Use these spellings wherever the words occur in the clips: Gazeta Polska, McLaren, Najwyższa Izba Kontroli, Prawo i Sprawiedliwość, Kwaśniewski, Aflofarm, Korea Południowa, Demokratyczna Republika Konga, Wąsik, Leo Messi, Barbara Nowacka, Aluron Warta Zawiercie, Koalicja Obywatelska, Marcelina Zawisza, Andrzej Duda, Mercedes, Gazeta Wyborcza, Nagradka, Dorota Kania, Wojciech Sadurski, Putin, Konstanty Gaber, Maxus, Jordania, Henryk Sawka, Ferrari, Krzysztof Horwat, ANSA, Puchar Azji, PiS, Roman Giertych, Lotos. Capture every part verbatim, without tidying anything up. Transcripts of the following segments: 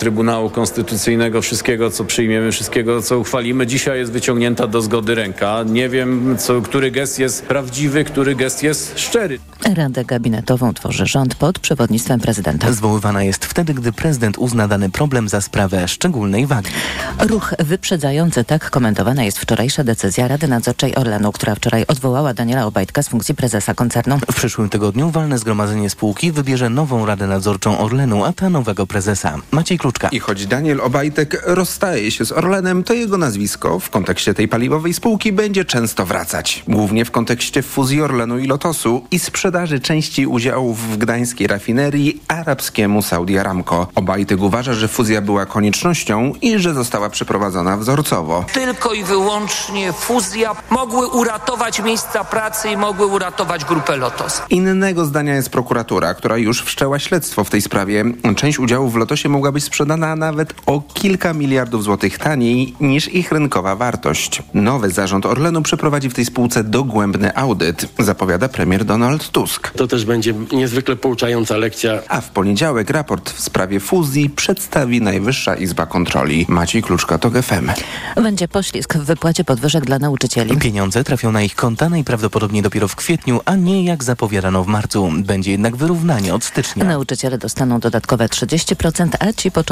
Trybunału Konstytucyjnego, wszystkiego, co przyjmiemy, wszystkiego, co uchwalimy. Dzisiaj jest wyciągnięta do zgody ręka. Nie wiem, co, który gest jest prawdziwy, który gest jest szczery. Radę gabinetową tworzy rząd pod przewodnictwem prezydenta. Zwoływana jest wtedy, gdy prezydent uzna dany problem za sprawę szczególnej wagi. Ruch wyprzedzający, tak komentowana jest wczorajsza decyzja Rady Nadzorczej Orlenu, która wczoraj odwołała Daniela Obajtka z funkcji prezesa koncernu. W przyszłym tygodniu walne zgromadzenie spółki wybierze nową Radę Nadzorczą Orlenu, a ta nowego prezesa. Maciej Klucz. I choć Daniel Obajtek rozstaje się z Orlenem, to jego nazwisko w kontekście tej paliwowej spółki będzie często wracać. Głównie w kontekście fuzji Orlenu i Lotosu i sprzedaży części udziałów w gdańskiej rafinerii arabskiemu Saudi Aramco. Obajtek uważa, że fuzja była koniecznością i że została przeprowadzona wzorcowo. Tylko i wyłącznie fuzja mogły uratować miejsca pracy i mogły uratować grupę Lotos. Innego zdania jest prokuratura, która już wszczęła śledztwo w tej sprawie. Część udziałów w Lotosie mogła być sprzedana nawet o kilka miliardów złotych taniej niż ich rynkowa wartość. Nowy zarząd Orlenu przeprowadzi w tej spółce dogłębny audyt, zapowiada premier Donald Tusk. To też będzie niezwykle pouczająca lekcja. A w poniedziałek raport w sprawie fuzji przedstawi Najwyższa Izba Kontroli. Maciej Kluczka, TOK F M. Będzie poślizg w wypłacie podwyżek dla nauczycieli. Pieniądze trafią na ich konta najprawdopodobniej dopiero w kwietniu, a nie jak zapowiadano w marcu. Będzie jednak wyrównanie od stycznia. Nauczyciele dostaną dodatkowe trzydzieści procent, a ci początkowo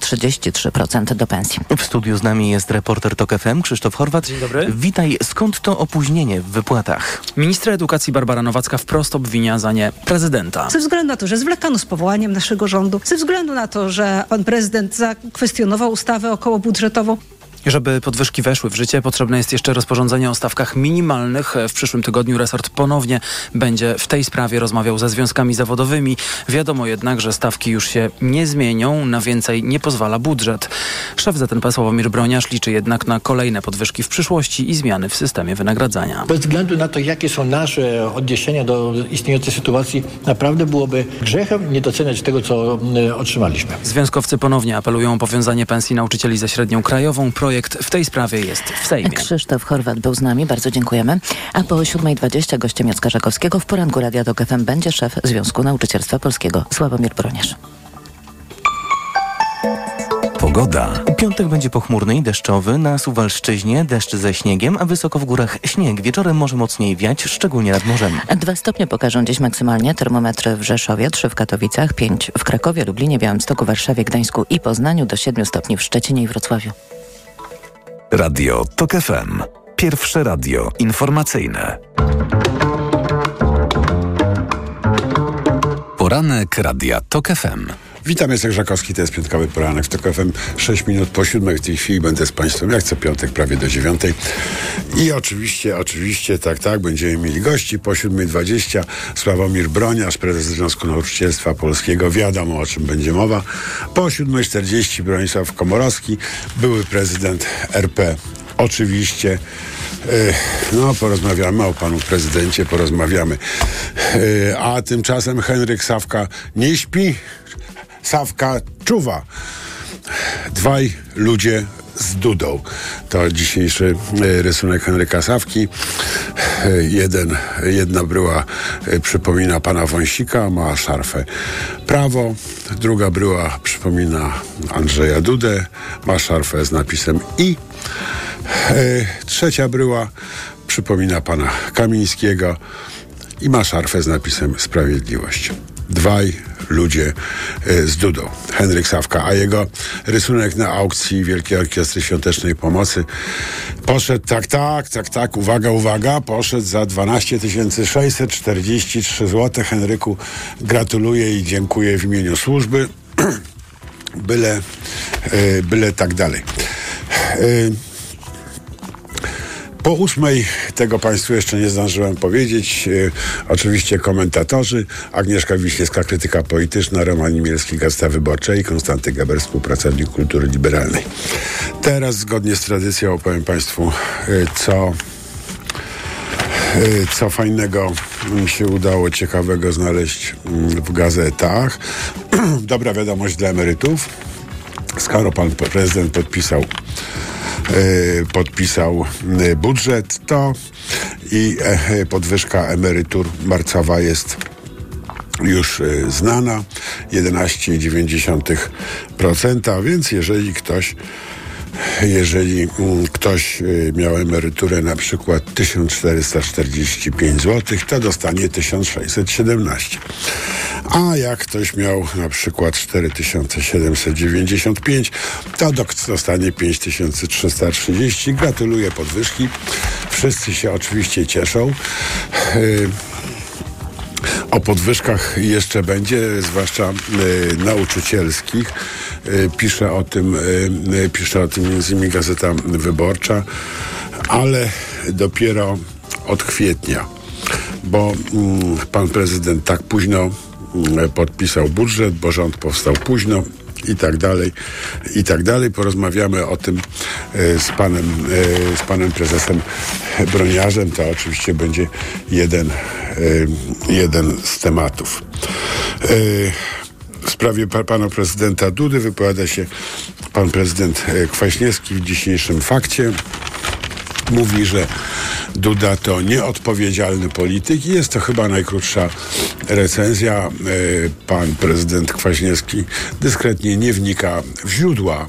trzydzieści trzy procent do pensji. W studiu z nami jest reporter TOK F M Krzysztof Horwat. Dzień dobry. Witaj. Skąd to opóźnienie w wypłatach? Ministra edukacji Barbara Nowacka wprost obwinia za nie prezydenta. Ze względu na to, że zwlekano z powołaniem naszego rządu, ze względu na to, że pan prezydent zakwestionował ustawę okołobudżetową. Żeby podwyżki weszły w życie, potrzebne jest jeszcze rozporządzenie o stawkach minimalnych. W przyszłym tygodniu resort ponownie będzie w tej sprawie rozmawiał ze związkami zawodowymi. Wiadomo jednak, że stawki już się nie zmienią, na więcej nie pozwala budżet. Szef Z N P Sławomir Broniarz liczy jednak na kolejne podwyżki w przyszłości i zmiany w systemie wynagradzania. Bez względu na to, jakie są nasze odniesienia do istniejącej sytuacji, naprawdę byłoby grzechem nie doceniać tego, co otrzymaliśmy. Związkowcy ponownie apelują o powiązanie pensji nauczycieli ze średnią krajową. Projekt w tej sprawie jest w Sejmie. Krzysztof Horwat był z nami, bardzo dziękujemy. A po siódma dwadzieścia gościem Jacka Żakowskiego w poranku Radia TOK F M będzie szef Związku Nauczycielstwa Polskiego Sławomir Broniarz. Pogoda. Piątek będzie pochmurny i deszczowy. Na Suwalszczyźnie deszcz ze śniegiem, a wysoko w górach śnieg. Wieczorem może mocniej wiać, szczególnie nad morzem. Dwa stopnie pokażą dziś maksymalnie. Termometry w Rzeszowie, trzy w Katowicach, pięć w Krakowie, Lublinie, Białymstoku, Warszawie, Gdańsku i Poznaniu, do siedmiu stopni w Szczecinie i Wrocławiu. Radio TOK F M. Pierwsze radio informacyjne. Poranek Radia TOK F M. Witam, jestem Żakowski, to jest piątkowy poranek w TOK F M. sześć minut po siódmej w tej chwili będę z Państwem jak co piątek prawie do dziewiątej. I oczywiście, oczywiście, tak, tak, będziemy mieli gości po siódma dwadzieścia. Sławomir Broniarz, prezes Związku Nauczycielstwa Polskiego. Wiadomo, o czym będzie mowa. Po siódma czterdzieści Bronisław Komorowski, były prezydent R P. Oczywiście, no porozmawiamy o panu prezydencie, porozmawiamy. A tymczasem Henryk Sawka nie śpi, Sawka czuwa. Dwaj ludzie z Dudą. To dzisiejszy rysunek Henryka Sawki. Jeden, jedna bryła przypomina pana Wąsika, ma szarfę prawo. Druga bryła przypomina Andrzeja Dudę, ma szarfę z napisem I. Trzecia bryła przypomina pana Kamieńskiego i ma szarfę z napisem Sprawiedliwość. Dwaj ludzie z Dudą. Henryk Sawka, a jego rysunek na aukcji Wielkiej Orkiestry Świątecznej Pomocy poszedł, tak, tak, tak, tak, uwaga, uwaga, poszedł za dwanaście tysięcy sześćset czterdzieści trzy złote. Henryku, gratuluję i dziękuję w imieniu służby. Byle, byle tak dalej. Po ósmej, tego Państwu jeszcze nie zdążyłem powiedzieć, yy, oczywiście komentatorzy, Agnieszka Wiśniewska, krytyka polityczna, Roman Niemielski, Gazeta Wyborcza i Konstanty Gaber, współpracownik kultury liberalnej. Teraz, zgodnie z tradycją, opowiem Państwu, yy, co, yy, co fajnego mi się udało ciekawego znaleźć yy, w gazetach. Dobra wiadomość dla emerytów. Skoro pan prezydent podpisał Yy, podpisał yy, budżet, to i yy, podwyżka emerytur marcowa jest już znana, jedenaście przecinek dziewięć procent, więc jeżeli ktoś Jeżeli ktoś miał emeryturę na przykład tysiąc czterysta czterdzieści pięć złotych, to dostanie tysiąc sześćset siedemnaście. A jak ktoś miał na przykład cztery tysiące siedemset dziewięćdziesiąt pięć, to dostanie pięć tysięcy trzysta trzydzieści. Gratuluję podwyżki. Wszyscy się oczywiście cieszą. O podwyżkach jeszcze będzie, zwłaszcza y, nauczycielskich. Y, pisze o tym, y, pisze o tym m.in. Gazeta Wyborcza, ale dopiero od kwietnia, bo y, pan prezydent tak późno y, podpisał budżet, bo rząd powstał późno i tak dalej, i tak dalej. Porozmawiamy o tym y, z panem, y, z panem prezesem Broniarzem. To oczywiście będzie jeden jeden z tematów. W sprawie pana prezydenta Dudy wypowiada się pan prezydent Kwaśniewski w dzisiejszym Fakcie. Mówi, że Duda to nieodpowiedzialny polityk i jest to chyba najkrótsza recenzja. Pan prezydent Kwaśniewski dyskretnie nie wnika w źródła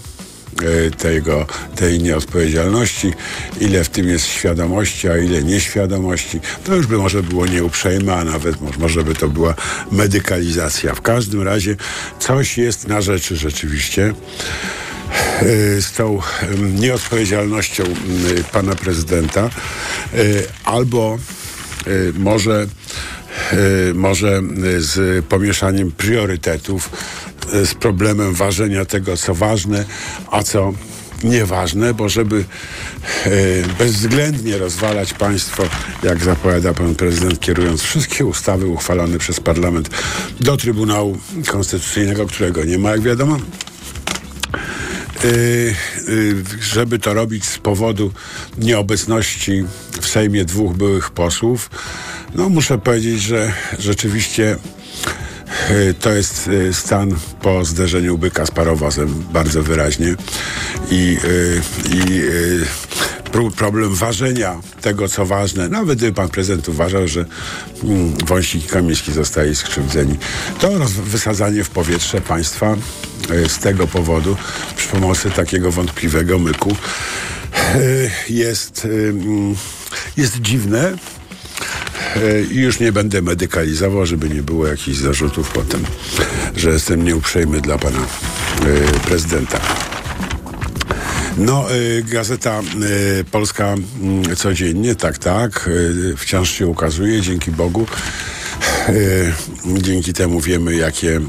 Tego, tej nieodpowiedzialności, ile w tym jest świadomości, a ile nieświadomości. To już by może było nieuprzejme, a nawet może by to była medykalizacja. W każdym razie coś jest na rzeczy rzeczywiście z tą nieodpowiedzialnością pana prezydenta, albo może, może z pomieszaniem priorytetów, z problemem ważenia tego, co ważne, a co nieważne, bo żeby bezwzględnie rozwalać państwo, jak zapowiada pan prezydent, kierując wszystkie ustawy uchwalone przez parlament do Trybunału Konstytucyjnego, którego nie ma, jak wiadomo, żeby to robić z powodu nieobecności w Sejmie dwóch byłych posłów. No muszę powiedzieć, że rzeczywiście to jest stan po zderzeniu byka z parowozem, bardzo wyraźnie. I, i problem ważenia tego, co ważne, nawet gdyby pan prezydent uważał, że Wąsik i Kamieński zostali skrzywdzeni, to wysadzanie w powietrze państwa z tego powodu przy pomocy takiego wątpliwego myku jest, jest dziwne. I już nie będę medykalizował, żeby nie było jakichś zarzutów potem, że jestem nieuprzejmy dla pana y, prezydenta. No, y, Gazeta y, Polska y, codziennie, tak, tak, y, wciąż się ukazuje, dzięki Bogu. Y, dzięki temu wiemy, jakie y,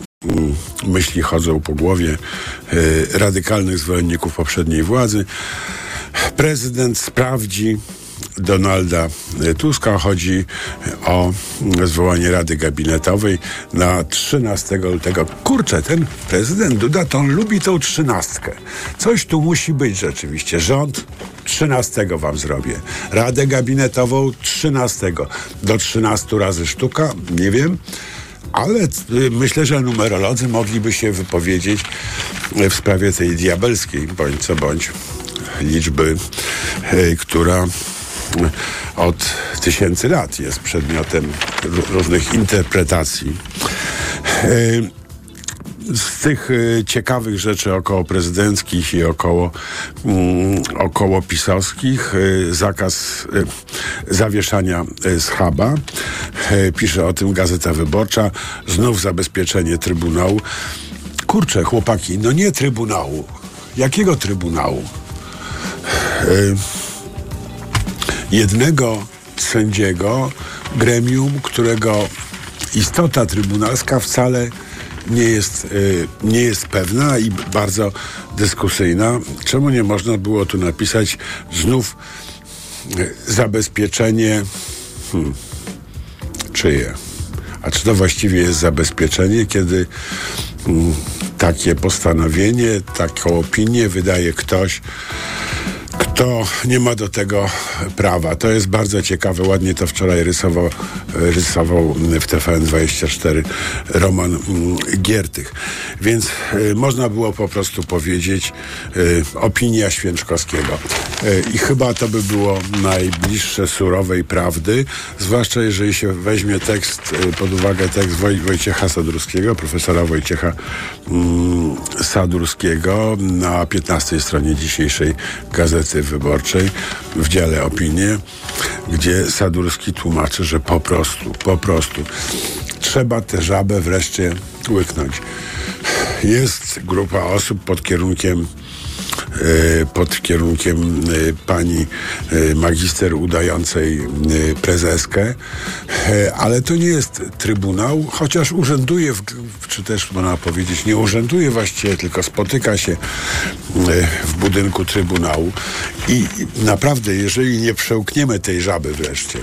myśli chodzą po głowie y, radykalnych zwolenników poprzedniej władzy. Prezydent sprawdzi Donalda Tuska. Chodzi o zwołanie Rady Gabinetowej na trzynastego lutego. Kurczę, ten prezydent Duda, to on lubi tą trzynastkę. Coś tu musi być rzeczywiście. Rząd trzynastego wam zrobię. Radę Gabinetową trzynastego. Do trzynastu razy sztuka? Nie wiem. Ale myślę, że numerolodzy mogliby się wypowiedzieć w sprawie tej diabelskiej, bądź co bądź, liczby, która od tysięcy lat jest przedmiotem różnych interpretacji. Z tych ciekawych rzeczy około prezydenckich i około, około pisowskich, zakaz zawieszania schaba. Pisze o tym Gazeta Wyborcza. Znów zabezpieczenie Trybunału. Kurczę, chłopaki, no nie Trybunału. Jakiego Trybunału? Jednego sędziego, gremium, którego istota trybunalska wcale nie jest, nie jest pewna i bardzo dyskusyjna. Czemu nie można było tu napisać znów zabezpieczenie hmm, czyje? A czy to właściwie jest zabezpieczenie, kiedy hmm, takie postanowienie, taką opinię wydaje ktoś, to nie ma do tego prawa. To jest bardzo ciekawe. Ładnie to wczoraj rysował, rysował w T V N dwadzieścia cztery Roman Giertych. Więc y, można było po prostu powiedzieć y, opinia Święczkowskiego. Y, I chyba to by było najbliższe surowej prawdy, zwłaszcza jeżeli się weźmie tekst, y, pod uwagę tekst Woj, Wojciecha Sadurskiego, profesora Wojciecha y, Sadurskiego na piętnastej stronie dzisiejszej Gazety Wyborczej w dziale opinie, gdzie Sadurski tłumaczy, że po prostu, po prostu trzeba tę żabę wreszcie łyknąć. Jest grupa osób pod kierunkiem pod kierunkiem pani magister udającej prezeskę, ale to nie jest trybunał, chociaż urzęduje, w, czy też można powiedzieć, nie urzęduje właściwie, tylko spotyka się w budynku trybunału i naprawdę, jeżeli nie przełkniemy tej żaby wreszcie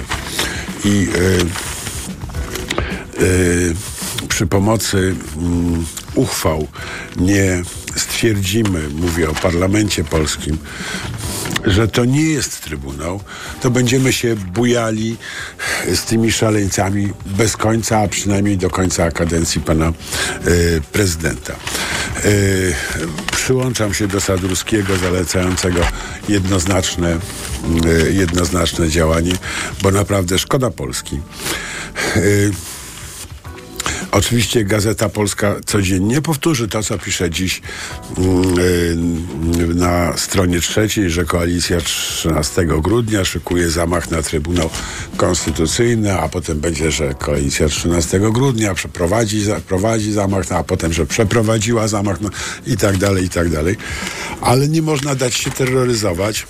i yy, yy, przy pomocy mm, uchwał nie stwierdzimy, mówię o parlamencie polskim, że to nie jest trybunał, to będziemy się bujali z tymi szaleńcami bez końca, a przynajmniej do końca kadencji pana y, prezydenta. Y, przyłączam się do Sadurskiego zalecającego jednoznaczne, y, jednoznaczne działanie, bo naprawdę szkoda Polski. Y, Oczywiście Gazeta Polska codziennie powtórzy to, co pisze dziś yy, na stronie trzeciej, że koalicja trzynastego grudnia szykuje zamach na Trybunał Konstytucyjny, a potem będzie, że koalicja trzynastego grudnia przeprowadzi prowadzi zamach, a potem, że przeprowadziła zamach, no, i tak dalej, i tak dalej. Ale nie można dać się terroryzować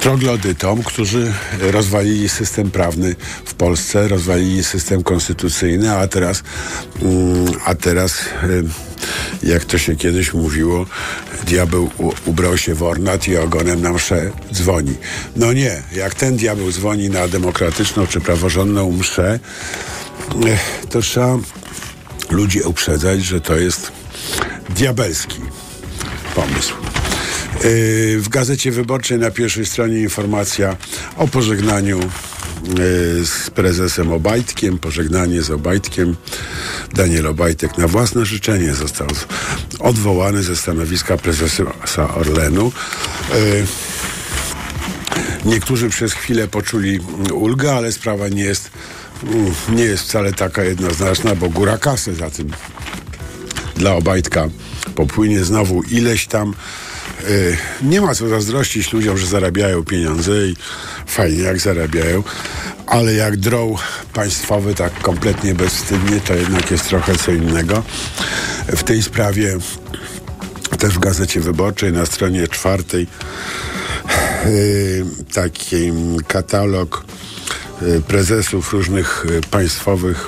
troglodytom, którzy rozwalili system prawny w Polsce, rozwalili system konstytucyjny, a teraz, a teraz jak to się kiedyś mówiło, diabeł ubrał się w ornat i ogonem na mszę dzwoni. No nie, jak ten diabeł dzwoni na demokratyczną czy praworządną mszę, to trzeba ludzi uprzedzać, że to jest diabelski pomysł. W Gazecie Wyborczej na pierwszej stronie informacja o pożegnaniu z prezesem Obajtkiem. Pożegnanie z Obajtkiem. Daniel Obajtek na własne życzenie został odwołany ze stanowiska prezesa Orlenu. Niektórzy przez chwilę poczuli ulgę, ale sprawa nie jest, nie jest wcale taka jednoznaczna, bo góra kasy za tym dla Obajtka popłynie znowu ileś tam. Nie ma co zazdrościć ludziom, że zarabiają pieniądze i fajnie jak zarabiają, ale jak drą państwowy tak kompletnie bezwstydnie, to jednak jest trochę co innego. W tej sprawie też w Gazecie Wyborczej na stronie czwartej taki katalog prezesów różnych państwowych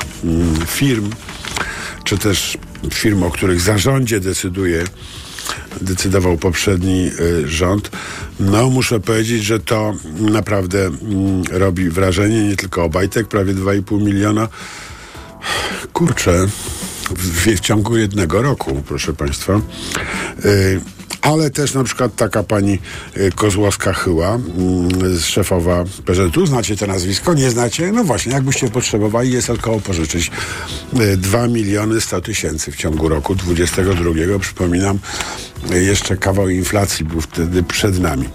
firm, czy też firm, o których zarządzie decyduje decydował poprzedni y, rząd. No, muszę powiedzieć, że to naprawdę mm, robi wrażenie. Nie tylko Obajtek, prawie dwa i pół miliona. Kurczę, w, w ciągu jednego roku, proszę państwa. Y, ale też na przykład taka pani y, Kozłowska-Chyła, y, szefowa P Z U. Znacie to nazwisko? Nie znacie? No właśnie, jakbyście potrzebowali, jest od kogo pożyczyć. Y, dwa miliony sto tysięcy w ciągu roku dwudziestego drugiego. Przypominam, jeszcze kawał inflacji był wtedy przed nami.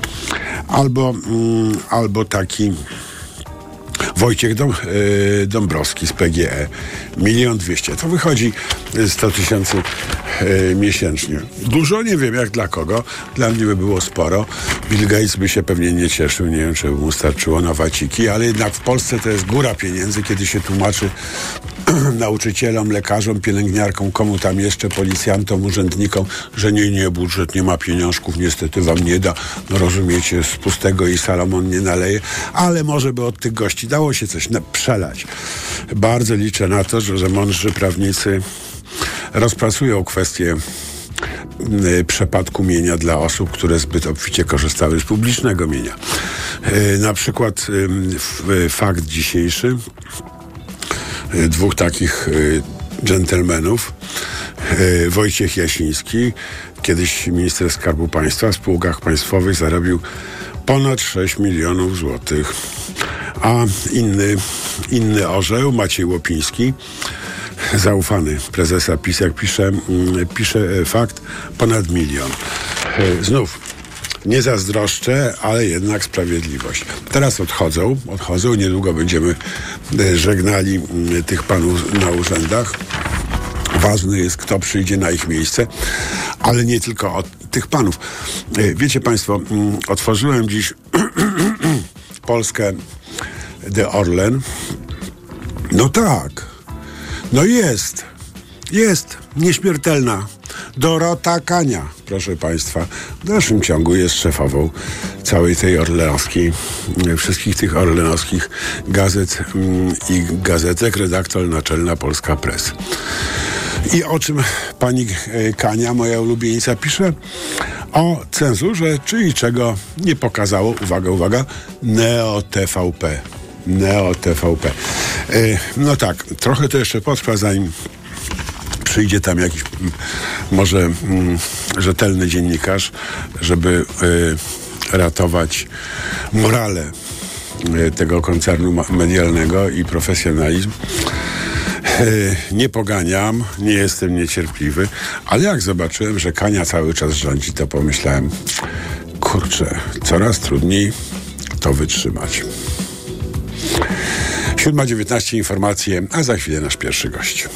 Albo, mm, albo taki Wojciech Dom, y, Dąbrowski z P G E. Milion dwieście. To wychodzi sto tysięcy y, miesięcznie. Dużo, nie wiem jak dla kogo. Dla mnie by było sporo. Bill Gates by się pewnie nie cieszył. Nie wiem, czy by mu starczyło na waciki, ale jednak w Polsce to jest góra pieniędzy, kiedy się tłumaczy nauczycielom, lekarzom, pielęgniarkom, komu tam jeszcze, policjantom, urzędnikom, że nie, nie, budżet nie ma pieniążków, niestety wam nie da. No rozumiecie, z pustego i Salomon nie naleje, ale może by od tych gości dało się coś na- przelać. Bardzo liczę na to, że, że mądrzy prawnicy rozpracują kwestię y, przepadku mienia dla osób, które zbyt obficie korzystały z publicznego mienia. Y, na przykład y, y, fakt dzisiejszy dwóch takich y, dżentelmenów Wojciech Jaśniński, kiedyś minister Skarbu Państwa, w spółkach państwowych zarobił ponad sześć milionów złotych. A inny, inny orzeł, Maciej Łopiński, zaufany prezesa PiS, jak pisze, pisze Fakt, ponad milion. Znów nie zazdroszczę, ale jednak sprawiedliwość. Teraz odchodzą, odchodzą, niedługo będziemy żegnali tych panów na urzędach. Ważne jest, kto przyjdzie na ich miejsce, ale nie tylko od tych panów. Wiecie Państwo, otworzyłem dziś Polskę de Orlen. No tak, no jest, jest nieśmiertelna Dorota Kania, proszę Państwa, w dalszym ciągu jest szefową całej tej orleowskiej, wszystkich tych orlenowskich gazet i gazetek, redaktor naczelna Polska Press. I o czym pani Kania, moja ulubienica, pisze? O cenzurze, czyli czego nie pokazało, uwaga, uwaga, Neo T V P. Neo T V P. No tak, trochę to jeszcze potrwa, zanim przyjdzie tam jakiś może mm, rzetelny dziennikarz, żeby y, ratować morale y, tego koncernu medialnego i profesjonalizm. Y, nie poganiam, nie jestem niecierpliwy, ale jak zobaczyłem, że Kania cały czas rządzi, to pomyślałem, kurczę, coraz trudniej to wytrzymać. siódma dziewiętnaście informacje, a za chwilę nasz pierwszy gość.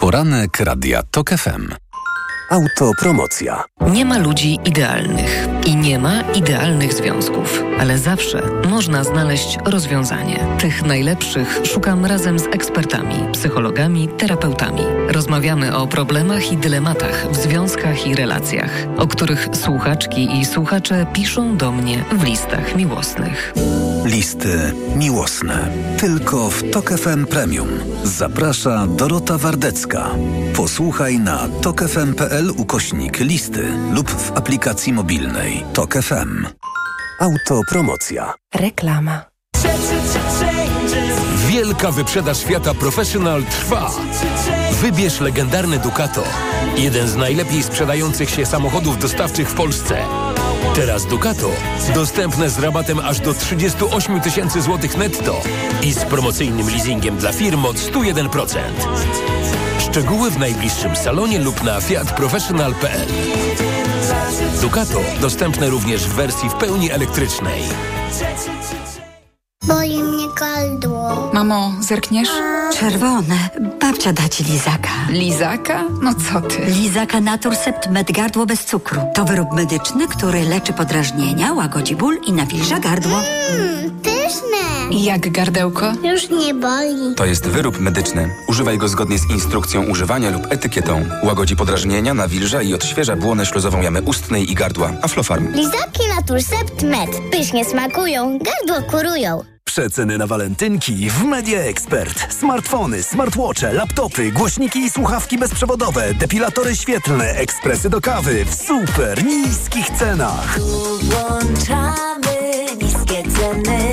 Poranek Radia Tok F M. Autopromocja. Nie ma ludzi idealnych i nie ma idealnych związków, ale zawsze można znaleźć rozwiązanie. Tych najlepszych szukam razem z ekspertami, psychologami, terapeutami. Rozmawiamy o problemach i dylematach w związkach i relacjach, o których słuchaczki i słuchacze piszą do mnie w listach miłosnych. Listy miłosne. Tylko w Tok F M Premium. Zaprasza Dorota Wardecka. Posłuchaj na tok f m kropka p l ukośnik listy lub w aplikacji mobilnej Tok F M. Autopromocja. Reklama. Wielka wyprzedaż Fiata Professional trwa. Wybierz legendarny Ducato. Jeden z najlepiej sprzedających się samochodów dostawczych w Polsce. Teraz Ducato dostępne z rabatem aż do trzydzieści osiem tysięcy złotych netto i z promocyjnym leasingiem dla firm od sto jeden procent. Szczegóły w najbliższym salonie lub na fiat professional kropka p l. Ducato dostępne również w wersji w pełni elektrycznej. Boli mnie gardło. Mamo, zerkniesz? Czerwone. Babcia da ci lizaka. Lizaka? No co ty? Lizaka Naturcept Med Gardło bez cukru. To wyrób medyczny, który leczy podrażnienia, łagodzi ból i nawilża gardło. Mmm, pyszne. Jak gardełko? Już nie boli. To jest wyrób medyczny. Używaj go zgodnie z instrukcją używania lub etykietą. Łagodzi podrażnienia, nawilża i odświeża błonę śluzową jamy ustnej i gardła. Aflofarm. Lizaki Naturcept Med. Pysznie smakują, gardło kurują. Przeceny na walentynki w Media Expert. Smartfony, smartwatche, laptopy, głośniki i słuchawki bezprzewodowe, depilatory świetlne, ekspresy do kawy w super niskich cenach. Włączamy niskie ceny.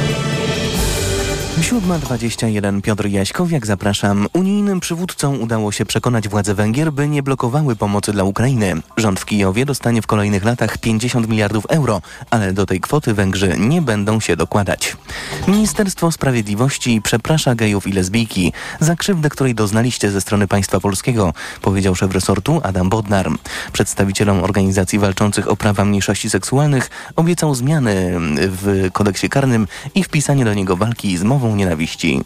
siódma dwadzieścia jeden. Piotr Jaśkowiak, zapraszam. Unijnym przywódcom udało się przekonać władze Węgier, by nie blokowały pomocy dla Ukrainy. Rząd w Kijowie dostanie w kolejnych latach pięćdziesiąt miliardów euro, ale do tej kwoty Węgrzy nie będą się dokładać. Ministerstwo Sprawiedliwości przeprasza gejów i lesbijki za krzywdę, której doznaliście ze strony państwa polskiego, powiedział szef resortu Adam Bodnar. Przedstawicielom organizacji walczących o prawa mniejszości seksualnych obiecał zmiany w kodeksie karnym i wpisanie do niego walki z mową nienawiści.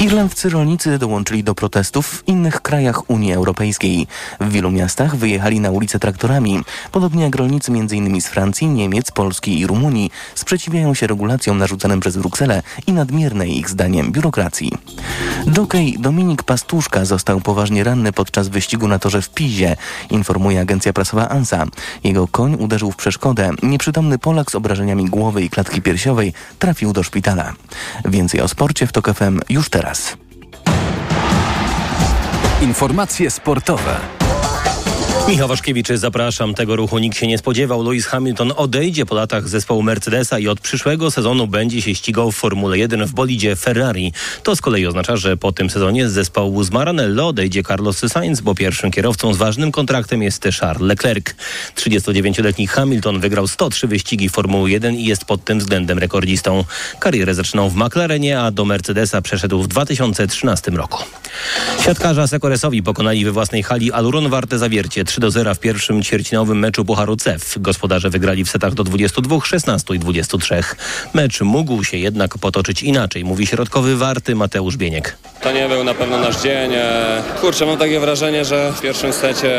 Irlandzcy rolnicy dołączyli do protestów w innych krajach Unii Europejskiej. W wielu miastach wyjechali na ulice traktorami. Podobnie jak rolnicy m.in. z Francji, Niemiec, Polski i Rumunii sprzeciwiają się regulacjom narzucanym przez Brukselę i nadmiernej ich zdaniem biurokracji. Dżokej Dominik Pastuszka został poważnie ranny podczas wyścigu na torze w Pizie, informuje agencja prasowa ANSA. Jego koń uderzył w przeszkodę. Nieprzytomny Polak z obrażeniami głowy i klatki piersiowej trafił do szpitala. Więcej o sporcie w Tok F M już teraz. Informacje sportowe. Michał Waszkiewicz, zapraszam. Tego ruchu nikt się nie spodziewał. Lewis Hamilton odejdzie po latach z zespołu Mercedesa i od przyszłego sezonu będzie się ścigał w Formule jeden w bolidzie Ferrari. To z kolei oznacza, że po tym sezonie z zespołu z Maranello odejdzie Carlos Sainz, bo pierwszym kierowcą z ważnym kontraktem jest Charles Leclerc. trzydziestodziewięcioletni Hamilton wygrał sto trzy wyścigi Formuły jeden i jest pod tym względem rekordzistą. Karierę zaczynał w McLarenie, a do Mercedesa przeszedł w dwa tysiące trzynastym roku. Siatkarze Sekoresowi pokonali we własnej hali Aluron Warte Zawiercie trzy do zera w pierwszym ćwierćfinałowym meczu Pucharu C E F. Gospodarze wygrali w setach do dwudziestu dwóch, szesnastu i dwudziestu trzech. Mecz mógł się jednak potoczyć inaczej, mówi środkowy Warty Mateusz Bieniek. To nie był na pewno nasz dzień. Kurczę, mam takie wrażenie, że w pierwszym secie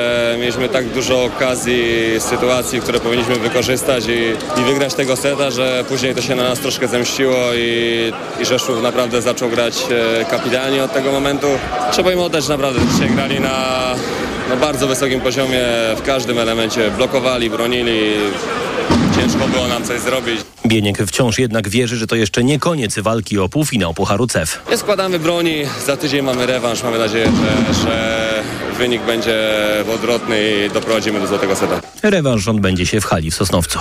mieliśmy tak dużo okazji, sytuacji, które powinniśmy wykorzystać i, i wygrać tego seta, że później to się na nas troszkę zemściło i, i Rzeszów naprawdę zaczął grać kapitalnie od tego momentu. Trzeba im oddać naprawdę, dzisiaj grali na na bardzo wysokim poziomie, w każdym elemencie blokowali, bronili, ciężko było nam coś zrobić. Bieniek wciąż jednak wierzy, że to jeszcze nie koniec walki o półfinał Pucharu C E F. Nie składamy broni, za tydzień mamy rewanż, mamy nadzieję, że, że wynik będzie odwrotny i doprowadzimy do złotego seta. Rewanż odbędzie się w hali w Sosnowcu.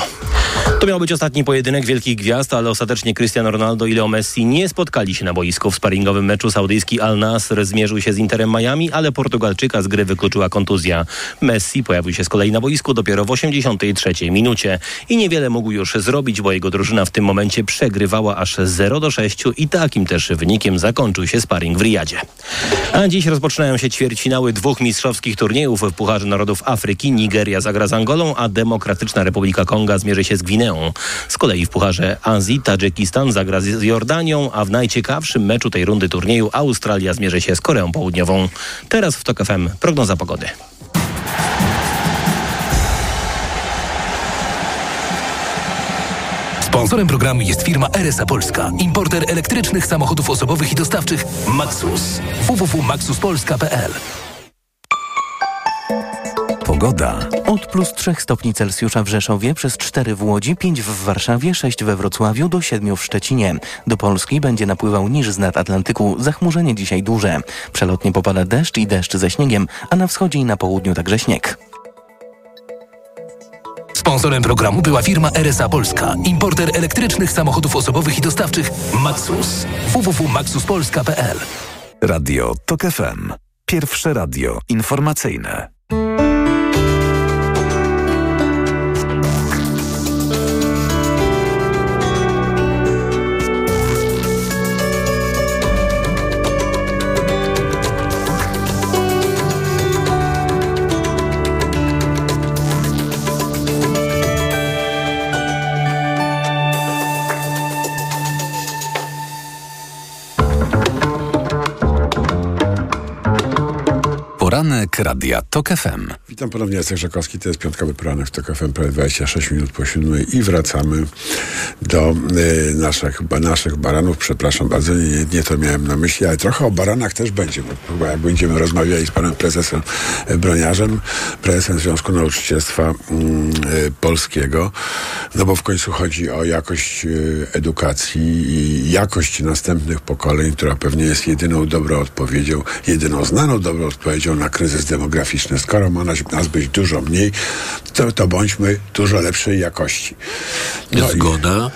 To miał być ostatni pojedynek wielkich gwiazd, ale ostatecznie Cristiano Ronaldo i Leo Messi nie spotkali się na boisku. W sparingowym meczu saudyjski Al-Nassr zmierzył się z Interem Miami, ale Portugalczyka z gry wykluczyła kontuzja. Messi pojawił się z kolei na boisku dopiero w osiemdziesiątej trzeciej minucie i niewiele mógł już zrobić, bo jego drużyna w tym momencie przegrywała aż zero do sześciu i takim też wynikiem zakończył się sparing w Rijadzie. A dziś rozpoczynają się ćwierćfinały dwóch mistrzowskich turniejów w Pucharze Narodów Afryki. Nigeria zagra z Angolą, a Demokratyczna Republika Konga zmierzy się z Gwineą. Z kolei w Pucharze Azji Tadżykistan zagra z Jordanią, a w najciekawszym meczu tej rundy turnieju Australia zmierzy się z Koreą Południową. Teraz w T O K F M prognoza pogody. Sponsorem programu jest firma R S A Polska, importer elektrycznych samochodów osobowych i dostawczych Maxus. w w w kropka maxuspolska kropka p l. Pogoda. Od plus trzech stopni Celsjusza w Rzeszowie, przez cztery w Łodzi, pięć w Warszawie, sześć we Wrocławiu, do siedmiu w Szczecinie. Do Polski będzie napływał niż z nad Atlantyku. Zachmurzenie dzisiaj duże. Przelotnie popada deszcz i deszcz ze śniegiem, a na wschodzie i na południu także śnieg. Sponsorem programu była firma R S A Polska, importer elektrycznych samochodów osobowych i dostawczych Maxus. w w w kropka maxuspolska kropka p l. Radio T O K F M. Pierwsze radio informacyjne. Poranek Radia T O K F M. Witam ponownie, Jacek Żakowski, to jest piątkowy poranek w T O K F M, prawie dwadzieścia sześć minut po siódmej i wracamy do y, naszych, ba, naszych baranów. Przepraszam bardzo, nie, nie to miałem na myśli, ale trochę o baranach też będzie, bo chyba jak będziemy rozmawiali z panem prezesem Broniarzem, prezesem Związku Nauczycielstwa y, Polskiego, no bo w końcu chodzi o jakość y, edukacji i jakość następnych pokoleń, która pewnie jest jedyną dobrą odpowiedzią, jedyną znaną dobrą odpowiedzią na kryzys demograficzny. Skoro ma nas, nas być dużo mniej, to, to bądźmy dużo lepszej jakości. No Zgoda.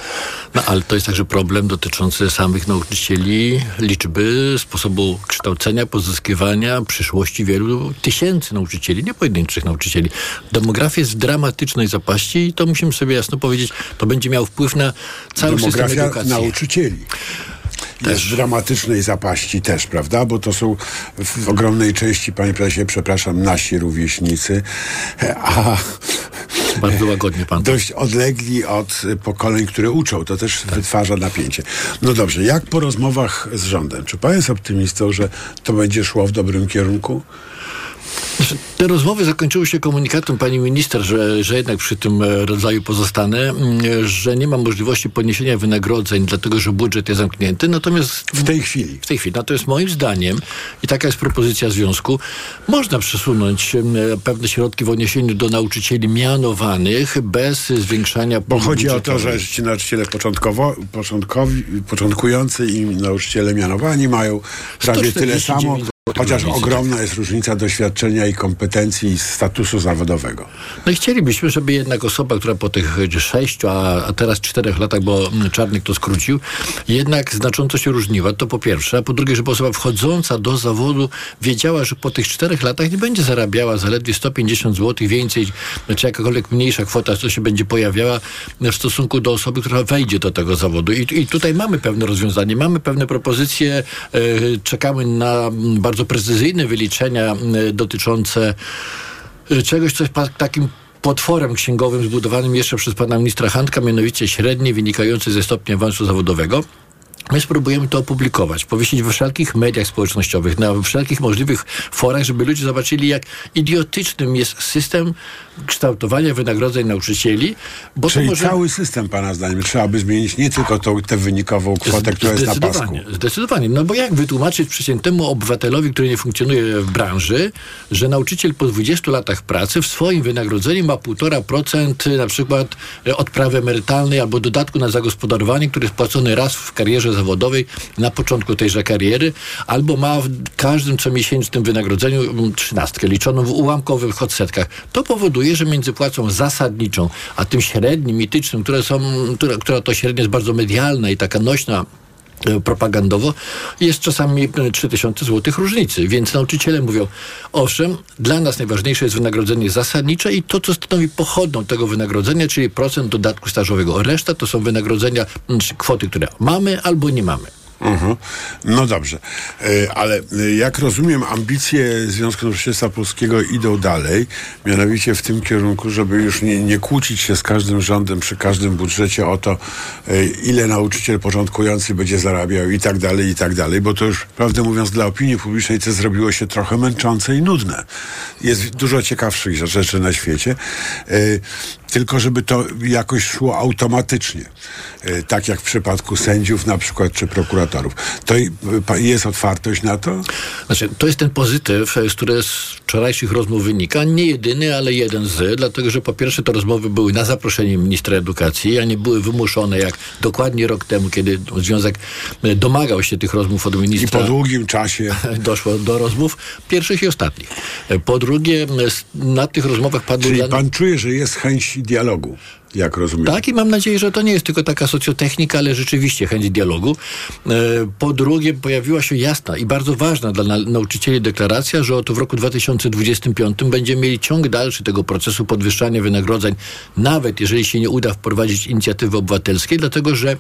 No ale to jest także problem dotyczący samych nauczycieli, liczby, sposobu kształcenia, pozyskiwania, przyszłości wielu tysięcy nauczycieli, nie pojedynczych nauczycieli. Demografia jest w dramatycznej zapaści i to musimy sobie jasno powiedzieć, to będzie miało wpływ na cały system edukacji. Demografia nauczycieli. Też. Jest dramatycznej zapaści też, prawda? Bo to są w ogromnej części, panie prezesie, przepraszam, nasi rówieśnicy, a bardzo łagodnie pan dość odlegli od pokoleń, które uczą. To też tak wytwarza napięcie. No dobrze, jak po rozmowach z rządem? Czy pan jest optymistą, że to będzie szło w dobrym kierunku? Te rozmowy zakończyły się komunikatem pani minister, że, że jednak przy tym rodzaju pozostanę, że nie ma możliwości podniesienia wynagrodzeń, dlatego że budżet jest zamknięty. Natomiast w tej chwili. W tej chwili. Natomiast moim zdaniem, i taka jest propozycja związku, można przesunąć pewne środki w odniesieniu do nauczycieli mianowanych bez zwiększania. Bo chodzi o to, że ci nauczyciele początkowo, początkowi, początkujący i nauczyciele mianowani mają prawie tyle samo. Chociaż ogromna jest różnica doświadczenia i kompetencji i statusu zawodowego. No i chcielibyśmy, żeby jednak osoba, która po tych sześciu, a, a teraz czterech latach, bo Czarnek to skrócił, jednak znacząco się różniła, to po pierwsze, a po drugie, żeby osoba wchodząca do zawodu wiedziała, że po tych czterech latach nie będzie zarabiała zaledwie sto pięćdziesiąt złotych więcej, czy jakakolwiek mniejsza kwota, co się będzie pojawiała w stosunku do osoby, która wejdzie do tego zawodu. I, i tutaj mamy pewne rozwiązanie, mamy pewne propozycje, yy, czekamy na bardzo precyzyjne wyliczenia dotyczące czegoś, co jest takim potworem księgowym zbudowanym jeszcze przez pana ministra Handka, mianowicie średniej wynikającej ze stopnia awansu zawodowego. My spróbujemy to opublikować, powiesić we wszelkich mediach społecznościowych, na wszelkich możliwych forach, żeby ludzie zobaczyli, jak idiotycznym jest system kształtowania wynagrodzeń nauczycieli. Bo Czyli może... cały system, pana zdaniem, trzeba by zmienić, nie tylko tą, tę wynikową kwotę, która jest na pasku. Zdecydowanie. No bo jak wytłumaczyć przeciętnemu obywatelowi, który nie funkcjonuje w branży, że nauczyciel po dwudziestu latach pracy w swoim wynagrodzeniu ma półtora procent na przykład odprawy emerytalnej albo dodatku na zagospodarowanie, który jest płacony raz w karierze zawodowej na początku tejże kariery, albo ma w każdym comiesięcznym wynagrodzeniu trzynastkę liczoną w ułamkowych odsetkach. To powoduje, że między płacą zasadniczą, a tym średnim, mitycznym, które są, która, która to średnia jest bardzo medialna i taka nośna propagandowo, jest czasami trzy tysiące złotych różnicy. Więc nauczyciele mówią, owszem, dla nas najważniejsze jest wynagrodzenie zasadnicze i to, co stanowi pochodną tego wynagrodzenia, czyli procent dodatku stażowego. Reszta to są wynagrodzenia, kwoty, które mamy albo nie mamy. Uh-huh. No dobrze, ale jak rozumiem, ambicje Związku Nauczycielstwa Polskiego idą dalej, mianowicie w tym kierunku, żeby już nie, nie kłócić się z każdym rządem przy każdym budżecie o to, ile nauczyciel początkujący będzie zarabiał i tak dalej, i tak dalej, bo to już, prawdę mówiąc, dla opinii publicznej to zrobiło się trochę męczące i nudne. Jest dużo ciekawszych rzeczy na świecie, tylko żeby to jakoś szło automatycznie, tak jak w przypadku sędziów na przykład, czy prokuratorów. To jest otwartość na to? Znaczy, to jest ten pozytyw, z którego z wczorajszych rozmów wynika. Nie jedyny, ale jeden z. Dlatego, że po pierwsze te rozmowy były na zaproszenie ministra edukacji, a nie były wymuszone jak dokładnie rok temu, kiedy Związek domagał się tych rozmów od ministra. I po długim czasie doszło do rozmów pierwszych i ostatnich. Po drugie, na tych rozmowach padły... Czyli pan czuje, że jest chęć dialogu? Jak rozumiem. Tak, i mam nadzieję, że to nie jest tylko taka socjotechnika, ale rzeczywiście chęć dialogu. Po drugie, pojawiła się jasna i bardzo ważna dla nauczycieli deklaracja, że oto w roku dwa tysiące dwudziestym piątym będziemy mieli ciąg dalszy tego procesu podwyższania wynagrodzeń, nawet jeżeli się nie uda wprowadzić inicjatywy obywatelskiej, dlatego że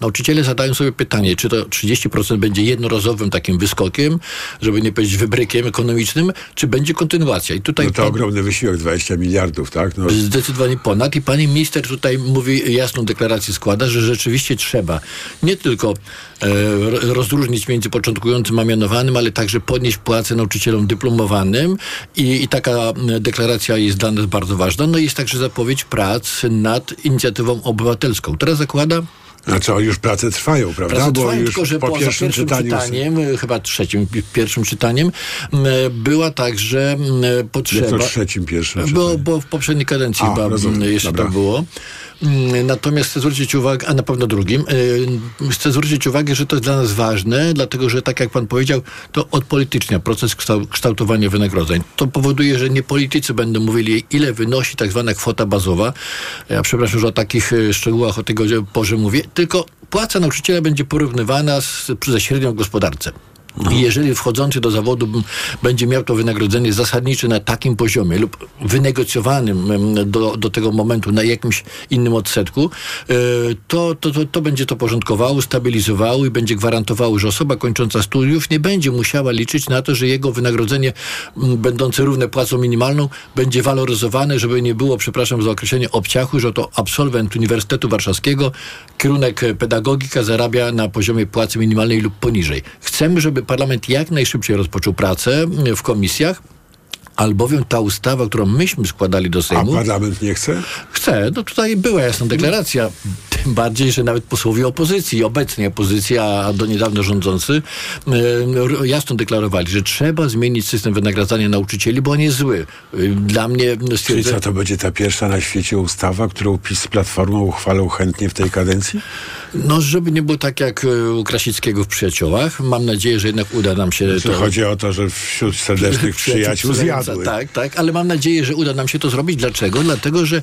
nauczyciele zadają sobie pytanie, czy to trzydzieści procent będzie jednorazowym takim wyskokiem, żeby nie powiedzieć wybrykiem ekonomicznym, czy będzie kontynuacja. I tutaj no to pan... ogromny wysiłek, dwadzieścia miliardów, tak? No. Zdecydowanie ponad. I pani minister tutaj mówi, jasną deklarację składa, że rzeczywiście trzeba nie tylko e, rozróżnić między początkującym a mianowanym, ale także podnieść płacę nauczycielom dyplomowanym. I, i taka deklaracja jest dla nas bardzo ważna. No i jest także zapowiedź prac nad inicjatywą obywatelską, która zakłada... Znaczy, już prace trwają, prawda? Prace trwają, bo tylko, że po pierwszym, pierwszym czytaniu, czytaniem, chyba trzecim, pierwszym czytaniem, była także potrzeba... Nie, to trzecim, pierwszym bo, bo w poprzedniej kadencji a, chyba rozumiem. jeszcze Dobra. to było. Natomiast chcę zwrócić uwagę, a na pewno drugim, chcę zwrócić uwagę, że to jest dla nas ważne, dlatego, że tak jak pan powiedział, to odpolitycznia proces kształtowania wynagrodzeń. To powoduje, że nie politycy będą mówili, ile wynosi tak zwana kwota bazowa. Ja przepraszam, że o takich szczegółach o tej porze mówię, tylko płaca nauczyciela będzie porównywana z, ze średnią w gospodarce. I jeżeli wchodzący do zawodu będzie miał to wynagrodzenie zasadnicze na takim poziomie lub wynegocjowanym do, do tego momentu na jakimś innym odsetku, to, to, to, to będzie to porządkowało, stabilizowało i będzie gwarantowało, że osoba kończąca studiów nie będzie musiała liczyć na to, że jego wynagrodzenie będące równe płacą minimalną będzie waloryzowane, żeby nie było, przepraszam za określenie, obciachu, że to absolwent Uniwersytetu Warszawskiego, kierunek pedagogika zarabia na poziomie płacy minimalnej lub poniżej. Chcemy, żeby Parlament jak najszybciej rozpoczął pracę w komisjach, albowiem ta ustawa, którą myśmy składali do Sejmu... A parlament nie chce? Chce. No tutaj była jasna deklaracja. Tym bardziej, że nawet posłowie opozycji, obecnie opozycja, a do niedawna rządzący, jasno deklarowali, że trzeba zmienić system wynagradzania nauczycieli, bo on jest zły. Dla mnie stwierdzenie... Czyli co, to będzie ta pierwsza na świecie ustawa, którą PiS z Platformą uchwalą chętnie w tej kadencji? No, żeby nie było tak jak u Krasickiego w Przyjaciołach. Mam nadzieję, że jednak uda nam się... To... Chodzi o to, że wśród serdecznych przyjaciół zjadły. Tak, tak, ale mam nadzieję, że uda nam się to zrobić. Dlaczego? Dlatego, że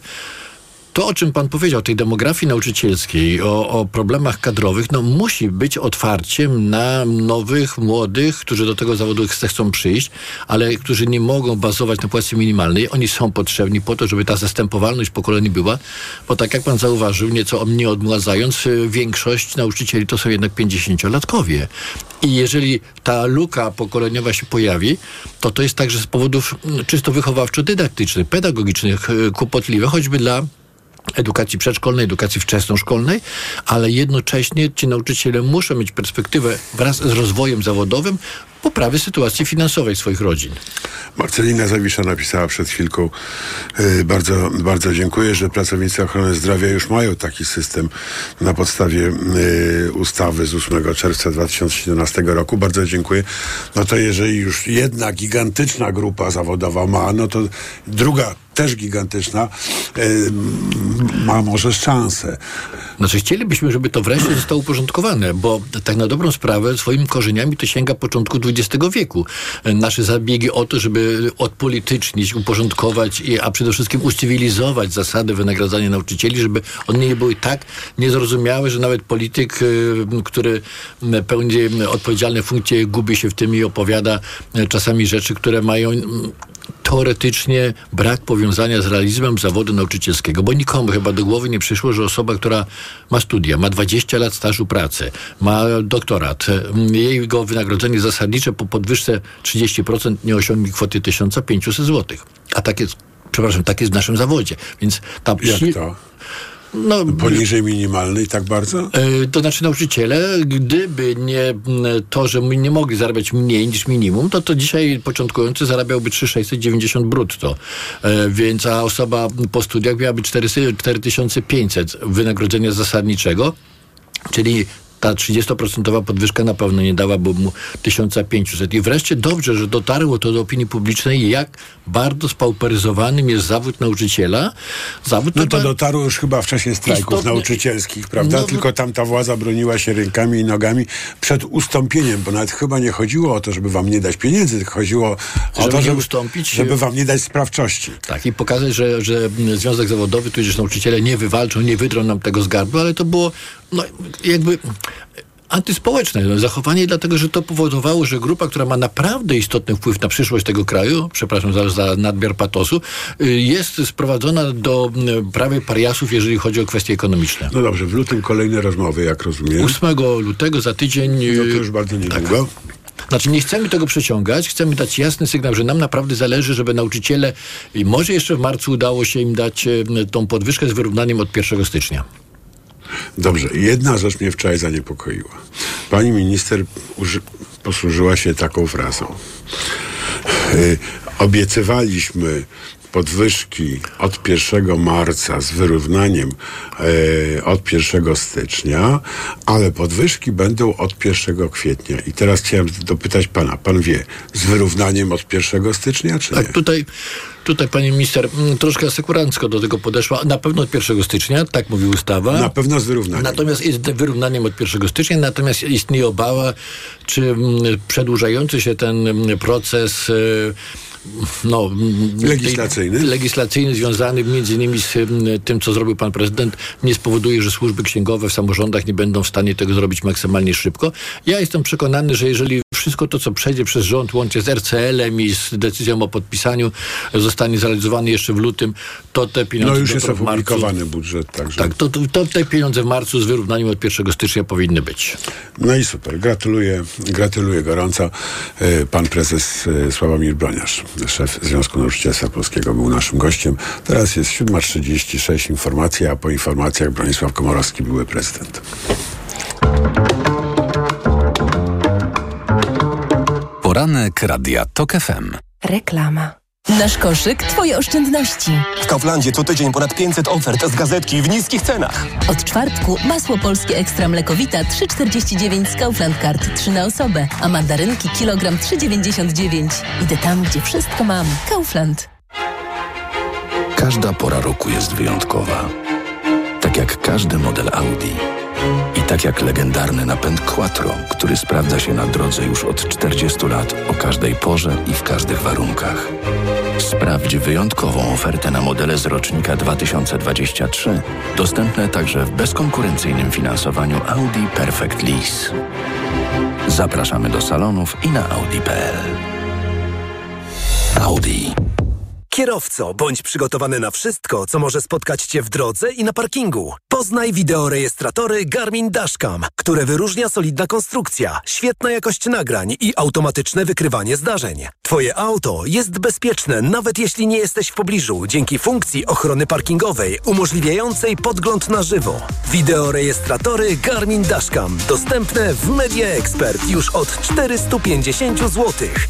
to, o czym pan powiedział, tej demografii nauczycielskiej, o, o problemach kadrowych, no musi być otwarciem na nowych, młodych, którzy do tego zawodu chcą przyjść, ale którzy nie mogą bazować na płacy minimalnej. Oni są potrzebni po to, żeby ta zastępowalność pokoleń była, bo tak jak pan zauważył, nieco mnie odmładzając, większość nauczycieli to są jednak pięćdziesięciolatkowie. I jeżeli ta luka pokoleniowa się pojawi, to to jest także z powodów czysto wychowawczo-dydaktycznych, pedagogicznych, kłopotliwe, choćby dla edukacji przedszkolnej, edukacji wczesnoszkolnej, ale jednocześnie ci nauczyciele muszą mieć perspektywę wraz z rozwojem zawodowym poprawy sytuacji finansowej swoich rodzin. Marcelina Zawisza napisała przed chwilką, yy, bardzo, bardzo dziękuję, że pracownicy ochrony zdrowia już mają taki system na podstawie yy, ustawy z ósmego czerwca dwa tysiące siedemnastego roku. Bardzo dziękuję. No to jeżeli już jedna gigantyczna grupa zawodowa ma, no to druga też gigantyczna, yy, ma może szansę. Znaczy chcielibyśmy, żeby to wreszcie zostało uporządkowane, bo tak na dobrą sprawę swoimi korzeniami to sięga początku dwudziestego wieku. Nasze zabiegi o to, żeby odpolitycznić, uporządkować, a przede wszystkim ucywilizować zasady wynagradzania nauczycieli, żeby one nie były tak niezrozumiałe, że nawet polityk, który pełni odpowiedzialne funkcje, gubi się w tym i opowiada czasami rzeczy, które mają... teoretycznie brak powiązania z realizmem zawodu nauczycielskiego, bo nikomu chyba do głowy nie przyszło, że osoba, która ma studia, ma dwadzieścia lat stażu pracy, ma doktorat, jego wynagrodzenie zasadnicze po podwyżce trzydzieści procent nie osiągnie kwoty tysiąc pięćset złotych. A tak jest, przepraszam, tak jest w naszym zawodzie. Więc tam... Jak to? No, poniżej minimalnej tak bardzo? Yy, to znaczy nauczyciele, gdyby nie to, że nie mogli zarabiać mniej niż minimum, to to dzisiaj początkujący zarabiałby trzy tysiące sześćset dziewięćdziesiąt brutto. Yy, więc a osoba po studiach miałaby cztery tysiące pięćset wynagrodzenia zasadniczego, czyli ta trzydziestoprocentowa podwyżka na pewno nie dałaby mu tysiąc pięćset. I wreszcie dobrze, że dotarło to do opinii publicznej, jak bardzo spauperyzowanym jest zawód nauczyciela. Zawód no to ta... dotarło już chyba w czasie strajków istotne... nauczycielskich, prawda? No... Tylko tam ta władza broniła się rękami i nogami przed ustąpieniem, bo nawet chyba nie chodziło o to, żeby wam nie dać pieniędzy, tylko chodziło o żeby to, żeby, ustąpić... żeby wam nie dać sprawczości. Tak, i pokazać, że, że Związek Zawodowy, tudzież nauczyciele nie wywalczą, nie wydrą nam tego z gardła, ale to było no jakby... antyspołeczne zachowanie, dlatego, że to powodowało, że grupa, która ma naprawdę istotny wpływ na przyszłość tego kraju, przepraszam za, za nadmiar patosu, jest sprowadzona do prawie pariasów, jeżeli chodzi o kwestie ekonomiczne. No dobrze, w lutym kolejne rozmowy, jak rozumiem. ósmego lutego, za tydzień. No to już bardzo niedługo. Tak. Znaczy nie chcemy tego przeciągać, chcemy dać jasny sygnał, że nam naprawdę zależy, żeby nauczyciele, i może jeszcze w marcu udało się im dać tą podwyżkę z wyrównaniem od pierwszego stycznia. Dobrze, jedna rzecz mnie wczoraj zaniepokoiła. Pani minister uży- posłużyła się taką frazą. Yy, obiecywaliśmy podwyżki od pierwszego marca z wyrównaniem yy, od pierwszego stycznia, ale podwyżki będą od pierwszego kwietnia. I teraz chciałem dopytać pana. Pan wie, z wyrównaniem od pierwszego stycznia, czy nie? Tak, tutaj... Tutaj pani minister troszkę asekurancko do tego podeszła. Na pewno od pierwszego stycznia, tak mówi ustawa. Na pewno z wyrównaniem. Natomiast jest wyrównaniem od pierwszego stycznia, natomiast istnieje obawa, czy przedłużający się ten proces no, legislacyjny. legislacyjny związany między innymi z tym, co zrobił pan prezydent, nie spowoduje, że służby księgowe w samorządach nie będą w stanie tego zrobić maksymalnie szybko. Ja jestem przekonany, że jeżeli wszystko to, co przejdzie przez rząd, łącznie z er ce elem i z decyzją o podpisaniu, zostanie zrealizowany jeszcze w lutym, to te pieniądze... No już jest opublikowany budżet, także... Tak, to, to, to te pieniądze w marcu z wyrównaniem od pierwszego stycznia powinny być. No i super. Gratuluję, gratuluję gorąco. Pan prezes Sławomir Broniarz, szef Związku Nauczycielstwa Polskiego, był naszym gościem. Teraz jest siódma trzydzieści sześć, informacje, a po informacjach Bronisław Komorowski, były prezydent. Poranek Radia Tok F M. Reklama. Nasz koszyk, twoje oszczędności. W Kauflandzie co tydzień ponad pięćset ofert z gazetki w niskich cenach. Od czwartku masło polskie ekstra mlekowita trzy czterdzieści dziewięć z Kaufland Card trzy na osobę, a mandarynki kilogram trzy dziewięćdziesiąt dziewięć. Idę tam, gdzie wszystko mam. Kaufland. Każda pora roku jest wyjątkowa. Tak jak każdy model Audi. I tak jak legendarny napęd Quattro, który sprawdza się na drodze już od czterdziestu lat, o każdej porze i w każdych warunkach. Sprawdź wyjątkową ofertę na modele z rocznika dwa tysiące dwudziestego trzeciego, dostępne także w bezkonkurencyjnym finansowaniu Audi Perfect Lease. Zapraszamy do salonów i na audi kropka p l. Audi. Kierowco, bądź przygotowany na wszystko, co może spotkać Cię w drodze i na parkingu. Poznaj wideorejestratory Garmin Dashcam, które wyróżnia solidna konstrukcja, świetna jakość nagrań i automatyczne wykrywanie zdarzeń. Twoje auto jest bezpieczne, nawet jeśli nie jesteś w pobliżu, dzięki funkcji ochrony parkingowej umożliwiającej podgląd na żywo. Wideorejestratory Garmin Dashcam, dostępne w Media Expert już od czterystu pięćdziesięciu złotych.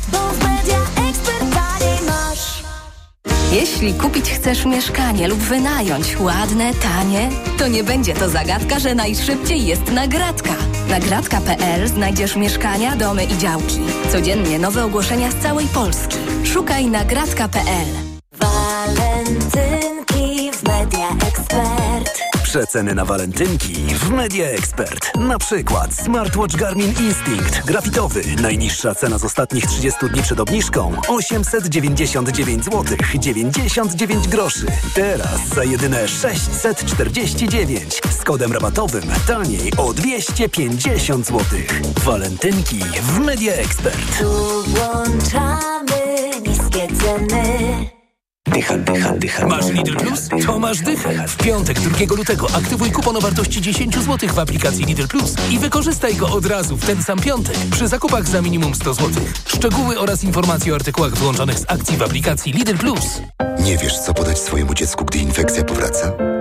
Jeśli kupić chcesz mieszkanie lub wynająć ładne, tanie, to nie będzie to zagadka, że najszybciej jest Nagradka. Nagradka kropka p l znajdziesz mieszkania, domy i działki. Codziennie nowe ogłoszenia z całej Polski. Szukaj Nagradka kropka p l. Walentynki w Media Expert. Przeceny na walentynki w Media Expert. Na przykład smartwatch Garmin Instinct grafitowy. Najniższa cena z ostatnich trzydziestu dni przed obniżką osiemset dziewięćdziesiąt dziewięć złotych dziewięćdziesiąt dziewięć groszy. Teraz za jedyne sześćset czterdzieści dziewięć. Z kodem rabatowym taniej o dwieście pięćdziesiąt złotych. Walentynki w Media Expert. Tu włączamy niskie ceny. Dycha, dycha, dycha. Masz Lidl Plus? To masz dychę. W piątek drugiego lutego aktywuj kupon o wartości dziesięć złotych w aplikacji Lidl Plus i wykorzystaj go od razu w ten sam piątek przy zakupach za minimum sto złotych. Szczegóły oraz informacje o artykułach wyłączonych z akcji w aplikacji Lidl Plus. Nie wiesz, co podać swojemu dziecku, gdy infekcja powraca?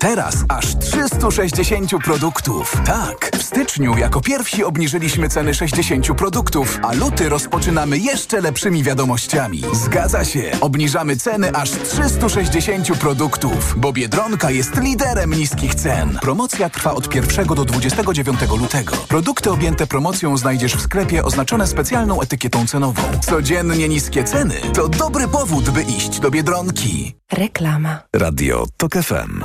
Teraz aż trzysta sześćdziesiąt produktów. Tak, w styczniu jako pierwsi obniżyliśmy ceny sześćdziesięciu produktów, a luty rozpoczynamy jeszcze lepszymi wiadomościami. Zgadza się, obniżamy ceny aż trzysta sześćdziesiąt produktów, bo Biedronka jest liderem niskich cen. Promocja trwa od pierwszego do dwudziestego dziewiątego lutego. Produkty objęte promocją znajdziesz w sklepie oznaczone specjalną etykietą cenową. Codziennie niskie ceny to dobry powód, by iść do Biedronki. Reklama. Radio T O K F M.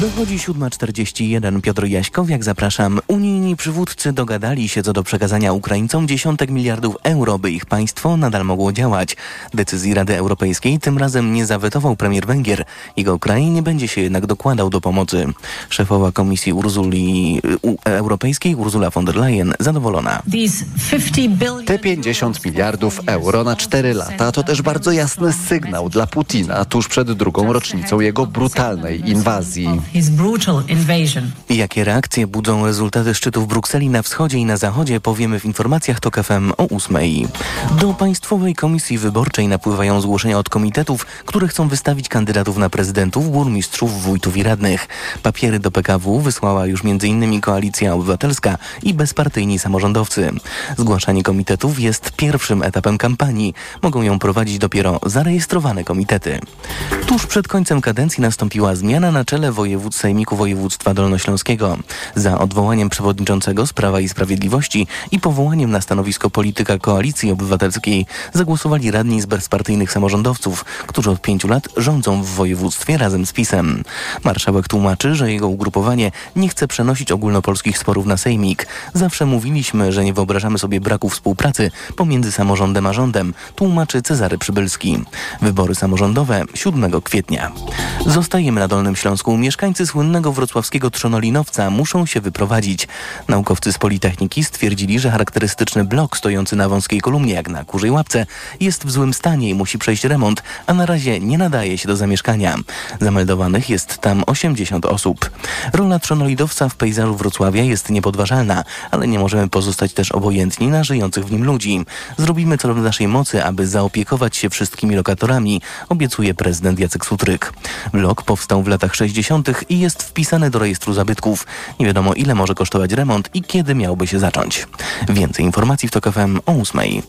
Dochodzi siódma czterdzieści jeden. Piotr Jaśkowiak, zapraszam. Unijni przywódcy dogadali się co do przekazania Ukraińcom dziesiątek miliardów euro, by ich państwo nadal mogło działać. Decyzji Rady Europejskiej tym razem nie zawetował premier Węgier. Jego kraj nie będzie się jednak dokładał do pomocy. Szefowa Komisji Urzuli, U, Europejskiej Ursula von der Leyen zadowolona. Te pięćdziesiąt miliardów euro na cztery lata to też bardzo jasny sygnał dla Putina tuż przed drugą rocznicą jego brutalnej inwazji. Jakie reakcje budzą rezultaty szczytu w Brukseli na wschodzie i na zachodzie, powiemy w informacjach T O K F M o ósmej. Do Państwowej Komisji Wyborczej napływają zgłoszenia od komitetów, które chcą wystawić kandydatów na prezydentów, burmistrzów, wójtów i radnych. Papiery do P K W wysłała już między innymi Koalicja Obywatelska i bezpartyjni samorządowcy. Zgłaszanie komitetów jest pierwszym etapem kampanii. Mogą ją prowadzić dopiero zarejestrowane komitety. Tuż przed końcem kadencji nastąpiła zmiana na czele województwa województw Sejmiku Województwa Dolnośląskiego. Za odwołaniem przewodniczącego z Prawa i Sprawiedliwości i powołaniem na stanowisko polityka Koalicji Obywatelskiej zagłosowali radni z bezpartyjnych samorządowców, którzy od pięciu lat rządzą w województwie razem z PiS-em. Marszałek tłumaczy, że jego ugrupowanie nie chce przenosić ogólnopolskich sporów na Sejmik. Zawsze mówiliśmy, że nie wyobrażamy sobie braku współpracy pomiędzy samorządem a rządem, tłumaczy Cezary Przybylski. Wybory samorządowe siódmego kwietnia. Zostajemy na Dolnym Śląsku. Mieszkańcy słynnego wrocławskiego Trzonolinowca muszą się wyprowadzić. Naukowcy z Politechniki stwierdzili, że charakterystyczny blok stojący na wąskiej kolumnie, jak na kurzej łapce, jest w złym stanie i musi przejść remont, a na razie nie nadaje się do zamieszkania. Zameldowanych jest tam osiemdziesiąt osób. Rola Trzonolidowca w pejzażu Wrocławia jest niepodważalna, ale nie możemy pozostać też obojętni na żyjących w nim ludzi. Zrobimy co w naszej mocy, aby zaopiekować się wszystkimi lokatorami, obiecuje prezydent Jacek Sutryk. Blok powstał w latach sześćdziesiątych i jest wpisany do rejestru zabytków. Nie wiadomo, ile może kosztować remont i kiedy miałby się zacząć. Więcej informacji w TOK F M o ósmej.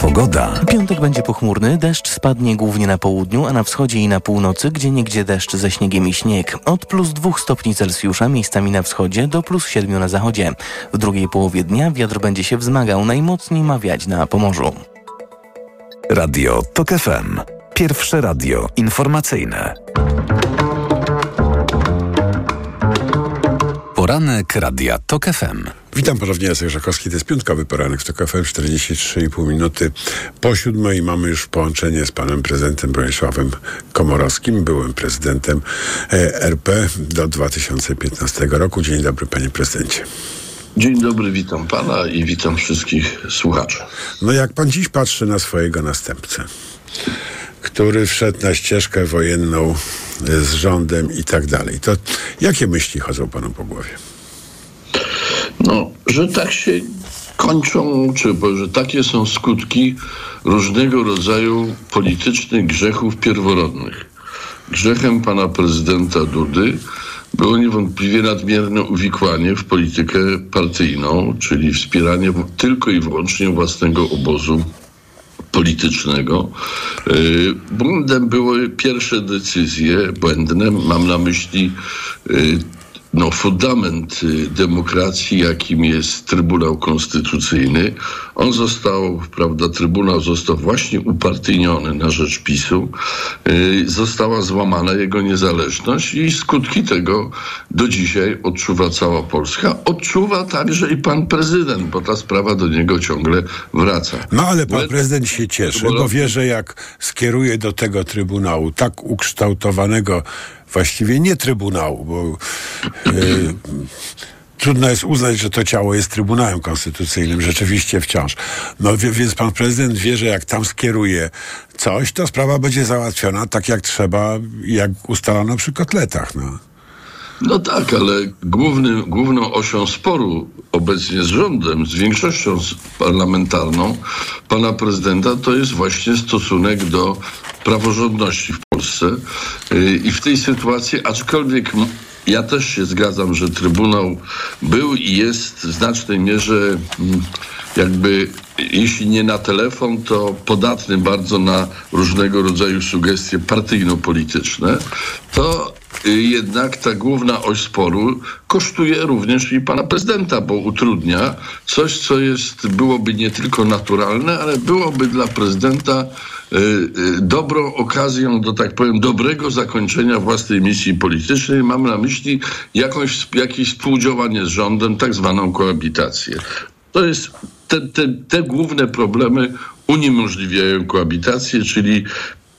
Pogoda. Piątek będzie pochmurny, deszcz spadnie głównie na południu, a na wschodzie i na północy gdzieniegdzie deszcz ze śniegiem i śnieg. Od plus dwóch stopni Celsjusza miejscami na wschodzie do plus siedmiu na zachodzie. W drugiej połowie dnia wiatr będzie się wzmagał, najmocniej ma wiać na Pomorzu. Radio TOK F M. Pierwsze radio informacyjne. Poranek Radia TOK F M. Witam ponownie, Jacek Żakowski, to jest piątkowy poranek w TOK F M, czterdzieści trzy i pół minuty po siódmej i mamy już połączenie z panem prezydentem Bronisławem Komorowskim, byłym prezydentem R P do dwa tysiące piętnastego roku. Dzień dobry, panie prezydencie. Dzień dobry, witam pana i witam wszystkich słuchaczy. No jak pan dziś patrzy na swojego następcę, który wszedł na ścieżkę wojenną z rządem i tak dalej, to jakie myśli chodzą panu po głowie? No, że tak się kończą, czy bo, że takie są skutki różnego rodzaju politycznych grzechów pierworodnych. Grzechem pana prezydenta Dudy było niewątpliwie nadmierne uwikłanie w politykę partyjną, czyli wspieranie tylko i wyłącznie własnego obozu politycznego. Błędem były pierwsze decyzje, błędne, mam na myśli no, fundament demokracji, jakim jest Trybunał Konstytucyjny. On został, prawda, Trybunał został właśnie upartyjniony na rzecz PiS-u. Została złamana jego niezależność i skutki tego do dzisiaj odczuwa cała Polska. Odczuwa także i pan prezydent, bo ta sprawa do niego ciągle wraca. No ale pan prezydent się cieszy, bo wie, że jak skieruje do tego Trybunału tak ukształtowanego, właściwie nie Trybunału, bo yy, trudno jest uznać, że to ciało jest Trybunałem Konstytucyjnym, rzeczywiście wciąż. No wie, więc pan prezydent wie, że jak tam skieruje coś, to sprawa będzie załatwiona tak jak trzeba, jak ustalono przy kotletach, no. No tak, ale główny, główną osią sporu obecnie z rządem, z większością parlamentarną pana prezydenta, to jest właśnie stosunek do praworządności w Polsce. I w tej sytuacji, aczkolwiek ja też się zgadzam, że Trybunał był i jest w znacznej mierze jakby, jeśli nie na telefon, to podatny bardzo na różnego rodzaju sugestie partyjno-polityczne, to jednak ta główna oś sporu kosztuje również i pana prezydenta, bo utrudnia coś, co jest, byłoby nie tylko naturalne, ale byłoby dla prezydenta y, y, dobrą okazją do, tak powiem, dobrego zakończenia własnej misji politycznej. Mam na myśli jakąś, jakieś współdziałanie z rządem, tak zwaną koabitację. To jest te, te, te główne problemy uniemożliwiają koabitację, czyli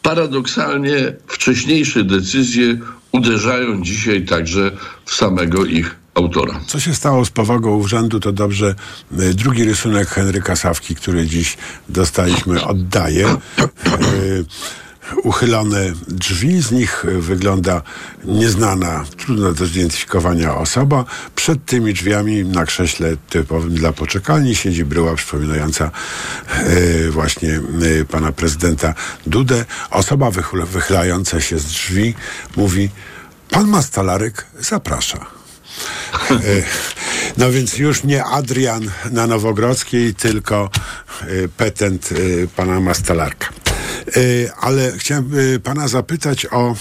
paradoksalnie wcześniejsze decyzje uderzają dzisiaj także w samego ich autora. Co się stało z powagą urzędu, to dobrze drugi rysunek Henryka Sawki, który dziś dostaliśmy, oddaje. Uchylone drzwi, z nich wygląda nieznana, trudno do zidentyfikowania osoba. Przed tymi drzwiami na krześle typowym dla poczekalni siedzi bryła przypominająca yy, właśnie yy, pana prezydenta Dudę. Osoba wychyl- wychylająca się z drzwi mówi: pan ma stalaryk, zaprasza. Yy, no więc już nie Adrian na Nowogrodzkiej, tylko yy, petent yy, pana Mastalarka. ale chciałem pana zapytać o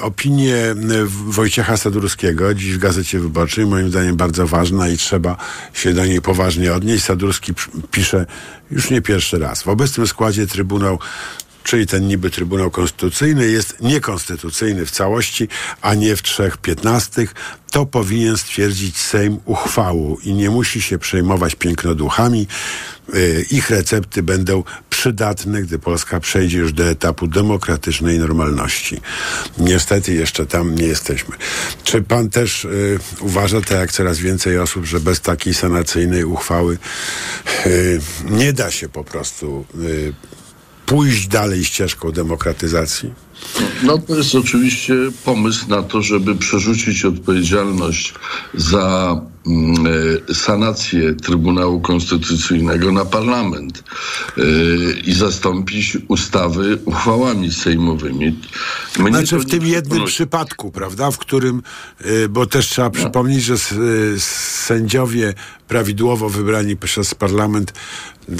opinię Wojciecha Sadurskiego dziś w Gazecie Wyborczej, moim zdaniem bardzo ważna i trzeba się do niej poważnie odnieść. Sadurski pisze już nie pierwszy raz: w obecnym składzie Trybunał, czyli ten niby Trybunał Konstytucyjny, jest niekonstytucyjny w całości, a nie w trzech piętnastych. To powinien stwierdzić Sejm uchwałą i nie musi się przejmować pięknoduchami. Ich recepty będą przydatne, gdy Polska przejdzie już do etapu demokratycznej normalności. Niestety jeszcze tam nie jesteśmy. Czy pan też y, uważa, tak jak coraz więcej osób, że bez takiej sanacyjnej uchwały y, nie da się po prostu y, pójść dalej ścieżką demokratyzacji? No to jest oczywiście pomysł na to, żeby przerzucić odpowiedzialność za y, sanację Trybunału Konstytucyjnego na parlament y, i zastąpić ustawy uchwałami sejmowymi. Mnie znaczy w tym jednym przypadku, prawda, w którym, y, bo też trzeba no. przypomnieć, że s, y, sędziowie prawidłowo wybrani przez parlament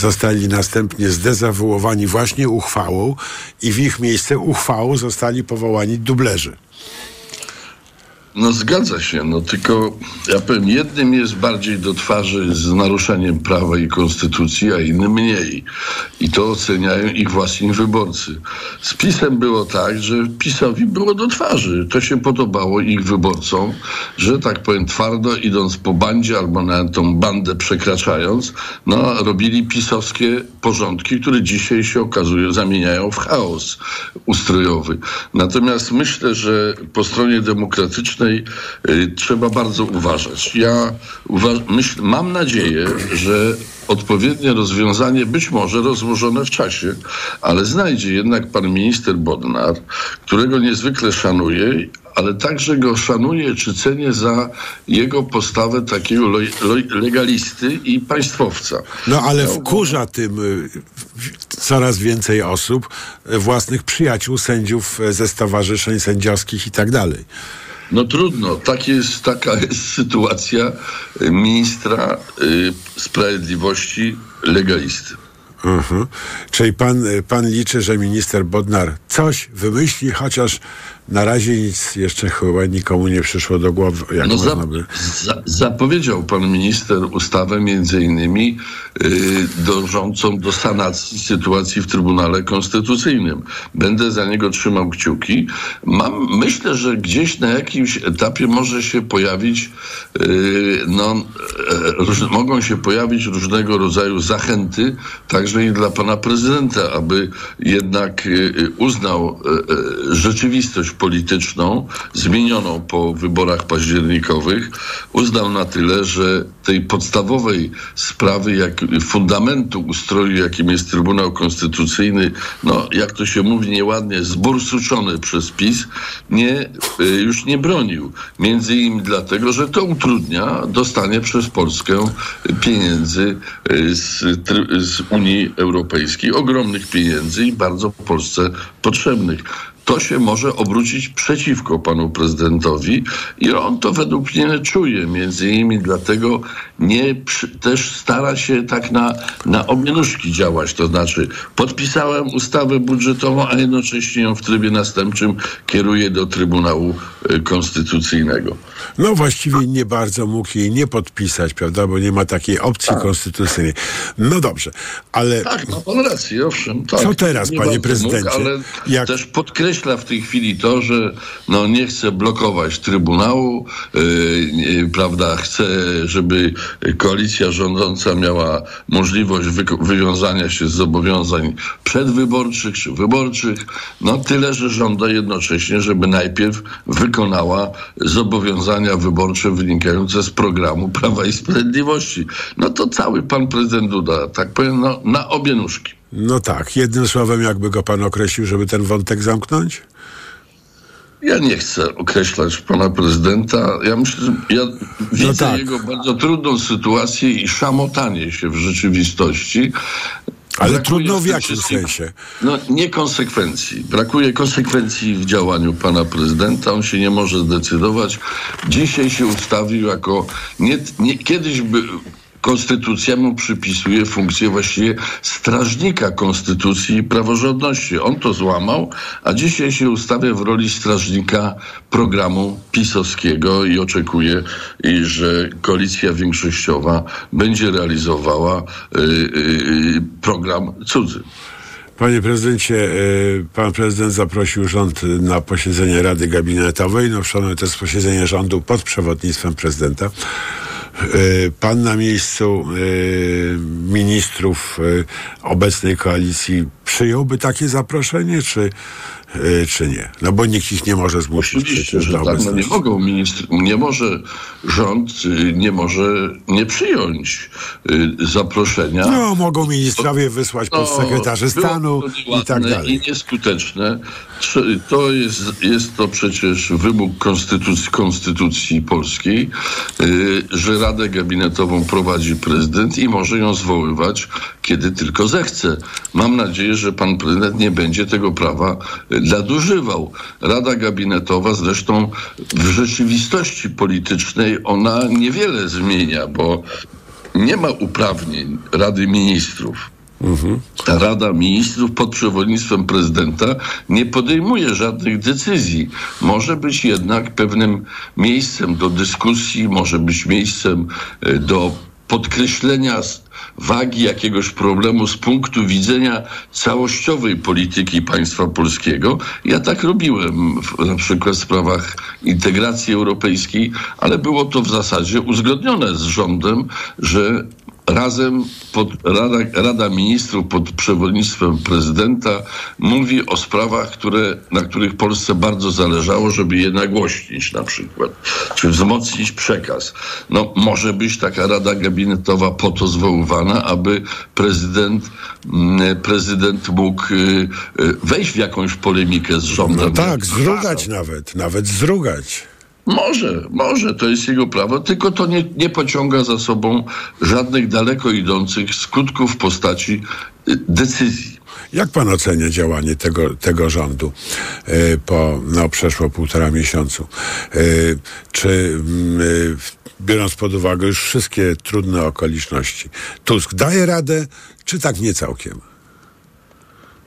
zostali następnie zdezawuowani właśnie uchwałą i w ich miejsce uchwałą zostali powołani dublerzy. No zgadza się, no tylko ja powiem, jednym jest bardziej do twarzy z naruszeniem prawa i konstytucji, a innym mniej. I to oceniają ich własni wyborcy. Z PiS-em było tak, że PiS-owi było do twarzy. To się podobało ich wyborcom, że tak powiem twardo idąc po bandzie albo na tą bandę przekraczając, no robili PiS-owskie porządki, które dzisiaj się okazuje zamieniają w chaos ustrojowy. Natomiast myślę, że po stronie demokratycznej trzeba bardzo uważać. Ja uważ- myśl- mam nadzieję, że odpowiednie rozwiązanie, być może rozłożone w czasie, ale znajdzie jednak pan minister Bodnar, którego niezwykle szanuję, ale także go szanuję czy cenię za jego postawę takiego lo- lo- legalisty i państwowca. No ale wkurza tym coraz więcej osób, własnych przyjaciół, sędziów ze stowarzyszeń sędziowskich i tak dalej. No trudno, tak jest, taka jest sytuacja ministra y, sprawiedliwości legalisty. Uh-huh. Czyli pan, pan liczy, że minister Bodnar coś wymyśli, chociaż na razie nic jeszcze chyba nikomu nie przyszło do głowy. Jak no można by... za, zapowiedział pan minister ustawę między innymi yy, dążącą do sanacji sytuacji w Trybunale Konstytucyjnym. Będę za niego trzymał kciuki. Mam, myślę, że gdzieś na jakimś etapie może się pojawić yy, no, yy, róż, mogą się pojawić różnego rodzaju zachęty, także i dla pana prezydenta, aby jednak yy, uznał yy, rzeczywistość polityczną, zmienioną po wyborach październikowych, uznał na tyle, że tej podstawowej sprawy, jak fundamentu ustroju, jakim jest Trybunał Konstytucyjny, no jak to się mówi nieładnie, zbursuczony przez PiS, nie, już nie bronił. Między innymi dlatego, że to utrudnia dostanie przez Polskę pieniędzy z, z Unii Europejskiej, ogromnych pieniędzy i bardzo Polsce potrzebnych. To się może obrócić przeciwko panu prezydentowi i on to według mnie czuje. Między innymi dlatego nie przy, też stara się tak na, na obie nóżki działać. To znaczy podpisałem ustawę budżetową, a jednocześnie ją w trybie następczym kieruję do Trybunału Konstytucyjnego. No właściwie nie bardzo mógł jej nie podpisać, prawda? Bo nie ma takiej opcji tak. konstytucyjnej. No dobrze, ale... Tak, ma pan rację, owszem. Tak. Co teraz, nie panie prezydencie? Mógł, ale jak... też podkreślam, w tej chwili to, że no nie chce blokować Trybunału, yy, prawda, chce, żeby koalicja rządząca miała możliwość wy- wywiązania się z zobowiązań przedwyborczych czy wyborczych, no tyle, że żąda jednocześnie, żeby najpierw wykonała zobowiązania wyborcze wynikające z programu Prawa i Sprawiedliwości. No to cały pan prezydent Duda, tak powiem, no, na obie nóżki. No tak, jednym słowem, jakby go pan określił, żeby ten wątek zamknąć? Ja nie chcę określać pana prezydenta. Ja myślę, że ja widzę no tak. jego bardzo trudną sytuację i szamotanie się w rzeczywistości. Ale brakuje trudno w jakim sensie? No nie konsekwencji. Brakuje konsekwencji w działaniu pana prezydenta. On się nie może zdecydować. Dzisiaj się ustawił jako... Nie, nie, kiedyś by... Konstytucja mu przypisuje funkcję właściwie strażnika konstytucji i praworządności. On to złamał, a dzisiaj się ustawia w roli strażnika programu pisowskiego i oczekuje, że koalicja większościowa będzie realizowała program cudzy. Panie prezydencie, pan prezydent zaprosił rząd na posiedzenie Rady Gabinetowej. No, wczoraj to jest posiedzenie rządu pod przewodnictwem prezydenta. Pan na miejscu ministrów obecnej koalicji przyjąłby takie zaproszenie, czy, czy nie? No bo nikt ich nie może zmusić. Oczywiście, że tak, no nie mogą ministr, nie może rząd, nie może nie przyjąć zaproszenia. No, mogą ministrowie wysłać podsekretarzy stanu i tak dalej. I nieskuteczne. To jest, jest to przecież wymóg konstytucji, konstytucji polskiej, że Radę Gabinetową prowadzi prezydent i może ją zwoływać, kiedy tylko zechce. Mam nadzieję, że pan prezydent nie będzie tego prawa nadużywał. Rada Gabinetowa zresztą w rzeczywistości politycznej ona niewiele zmienia, bo nie ma uprawnień Rady Ministrów. Mhm. Rada Ministrów pod przewodnictwem prezydenta nie podejmuje żadnych decyzji. Może być jednak pewnym miejscem do dyskusji, może być miejscem do podkreślenia wagi jakiegoś problemu z punktu widzenia całościowej polityki państwa polskiego. Ja tak robiłem w, na przykład w sprawach integracji europejskiej, ale było to w zasadzie uzgodnione z rządem, że razem pod Rada, Rada Ministrów pod przewodnictwem prezydenta mówi o sprawach, które, na których Polsce bardzo zależało, żeby je nagłośnić na przykład, czy wzmocnić przekaz. No, może być taka Rada Gabinetowa po to zwoływana, aby prezydent, prezydent mógł wejść w jakąś polemikę z rządem. No tak, zrugać nawet, nawet zrugać. Może, może, to jest jego prawo, tylko to nie, nie pociąga za sobą żadnych daleko idących skutków w postaci decyzji. Jak pan ocenia działanie tego, tego rządu yy, po, no, przeszło półtora miesiącu? Yy, czy yy, biorąc pod uwagę już wszystkie trudne okoliczności, Tusk daje radę, czy tak nie całkiem?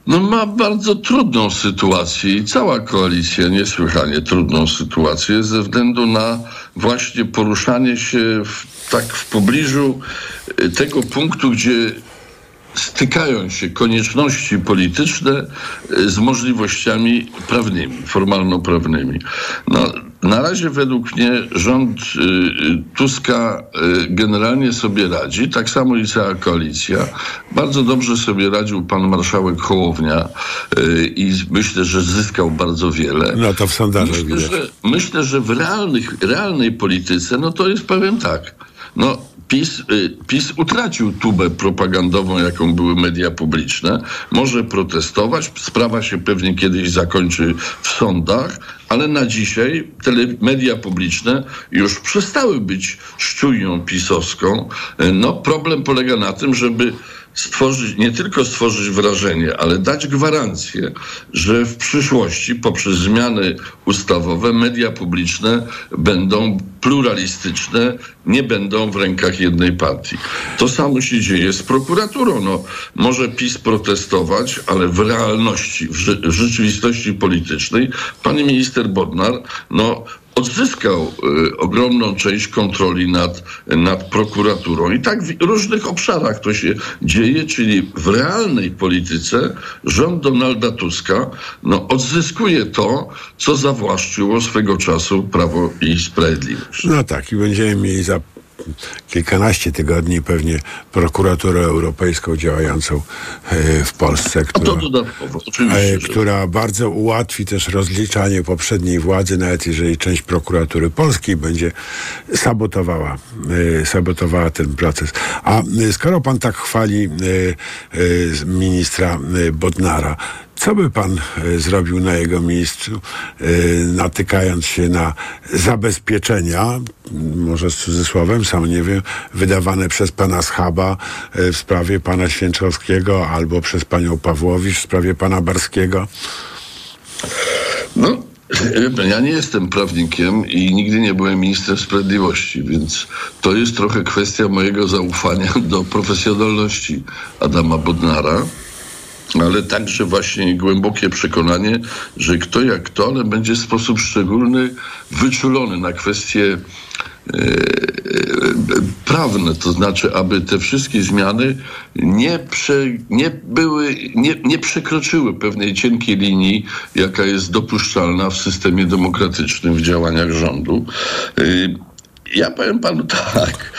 No, ma bardzo trudną sytuację i cała koalicja niesłychanie trudną sytuację ze względu na właśnie poruszanie się w, tak w pobliżu tego punktu, gdzie stykają się konieczności polityczne z możliwościami prawnymi, formalno-prawnymi. No, na razie według mnie rząd y, Tuska y, generalnie sobie radzi, tak samo i cała koalicja. Bardzo dobrze sobie radził pan marszałek Hołownia y, i myślę, że zyskał bardzo wiele. No to w sondażach myślę, że, myślę, że w realnych, realnej polityce, no to jest powiem tak, no PiS, PiS utracił tubę propagandową, jaką były media publiczne. Może protestować. Sprawa się pewnie kiedyś zakończy w sądach, ale na dzisiaj tele- media publiczne już przestały być szczujnią pisowską. No, problem polega na tym, żeby stworzyć, nie tylko stworzyć wrażenie, ale dać gwarancję, że w przyszłości poprzez zmiany ustawowe media publiczne będą pluralistyczne, nie będą w rękach jednej partii. To samo się dzieje z prokuraturą. No, może PiS protestować, ale w realności, w, ży- w rzeczywistości politycznej pan minister Bodnar, no, odzyskał y, ogromną część kontroli nad, nad prokuraturą. I tak w różnych obszarach to się dzieje, czyli w realnej polityce rząd Donalda Tuska, no, odzyskuje to, co zawłaszczyło swego czasu Prawo i Sprawiedliwość. No tak, i będziemy mieli za kilkanaście tygodni pewnie prokuraturę europejską działającą w Polsce, która, która bardzo ułatwi też rozliczanie poprzedniej władzy, nawet jeżeli część prokuratury polskiej będzie sabotowała, sabotowała ten proces. A skoro pan tak chwali ministra Bodnara, co by pan zrobił na jego miejscu, natykając się na zabezpieczenia, może z cudzysłowem, sam nie wiem, wydawane przez pana Schaba w sprawie pana Święczowskiego albo przez panią Pawłowicz w sprawie pana Barskiego? No, Ja nie jestem prawnikiem i nigdy nie byłem ministrem sprawiedliwości, więc to jest trochę kwestia mojego zaufania do profesjonalności Adama Bodnara, ale także właśnie głębokie przekonanie, że kto jak kto, ale będzie w sposób szczególny wyczulony na kwestie prawne, to znaczy, aby te wszystkie zmiany nie, prze, nie były, nie, nie przekroczyły pewnej cienkiej linii, jaka jest dopuszczalna w systemie demokratycznym, w działaniach rządu. Ja powiem panu tak,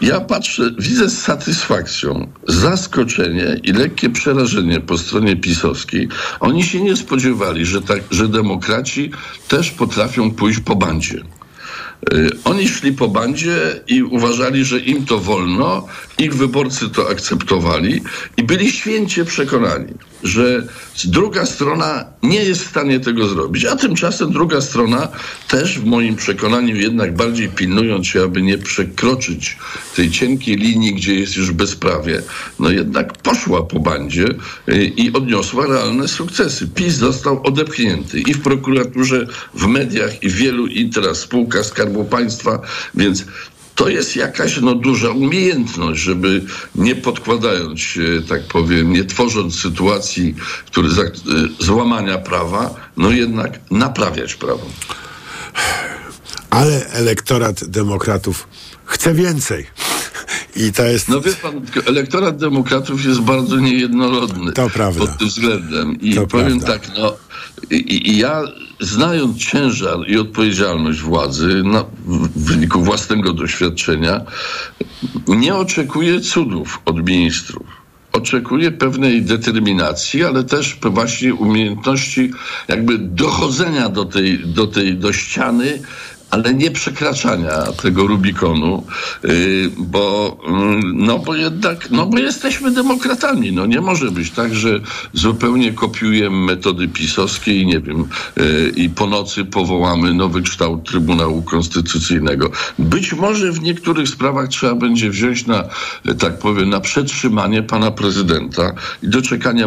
ja patrzę, widzę z satysfakcją zaskoczenie i lekkie przerażenie po stronie pisowskiej. Oni się nie spodziewali, że, tak, że demokraci też potrafią pójść po bandzie. Oni szli po bandzie i uważali, że im to wolno, ich wyborcy to akceptowali i byli święcie przekonani, że druga strona nie jest w stanie tego zrobić, a tymczasem druga strona też w moim przekonaniu jednak bardziej pilnując się, aby nie przekroczyć tej cienkiej linii, gdzie jest już bezprawie, no jednak poszła po bandzie i odniosła realne sukcesy. PiS został odepchnięty i w prokuraturze, w mediach i wielu, i teraz spółka Skarbu Państwa, więc to jest jakaś no, duża umiejętność, żeby nie podkładając się, tak powiem, nie tworząc sytuacji, które złamania prawa, no jednak naprawiać prawo. Ale elektorat demokratów chce więcej. I to jest... No wie pan, elektorat demokratów jest bardzo niejednorodny. To prawda. Pod tym względem. I to powiem prawda. tak, no I, I ja, znając ciężar i odpowiedzialność władzy no, w wyniku własnego doświadczenia, nie oczekuję cudów od ministrów. Oczekuję pewnej determinacji, ale też właśnie umiejętności jakby dochodzenia do tej, do tej, do ściany, ale nie przekraczania tego Rubikonu, bo, no bo jednak, no bo jesteśmy demokratami. No nie może być tak, że zupełnie kopiujemy metody pisowskie i nie wiem, i po nocy powołamy nowy kształt Trybunału Konstytucyjnego. Być może w niektórych sprawach trzeba będzie wziąć na, tak powiem, na przetrzymanie pana prezydenta i doczekania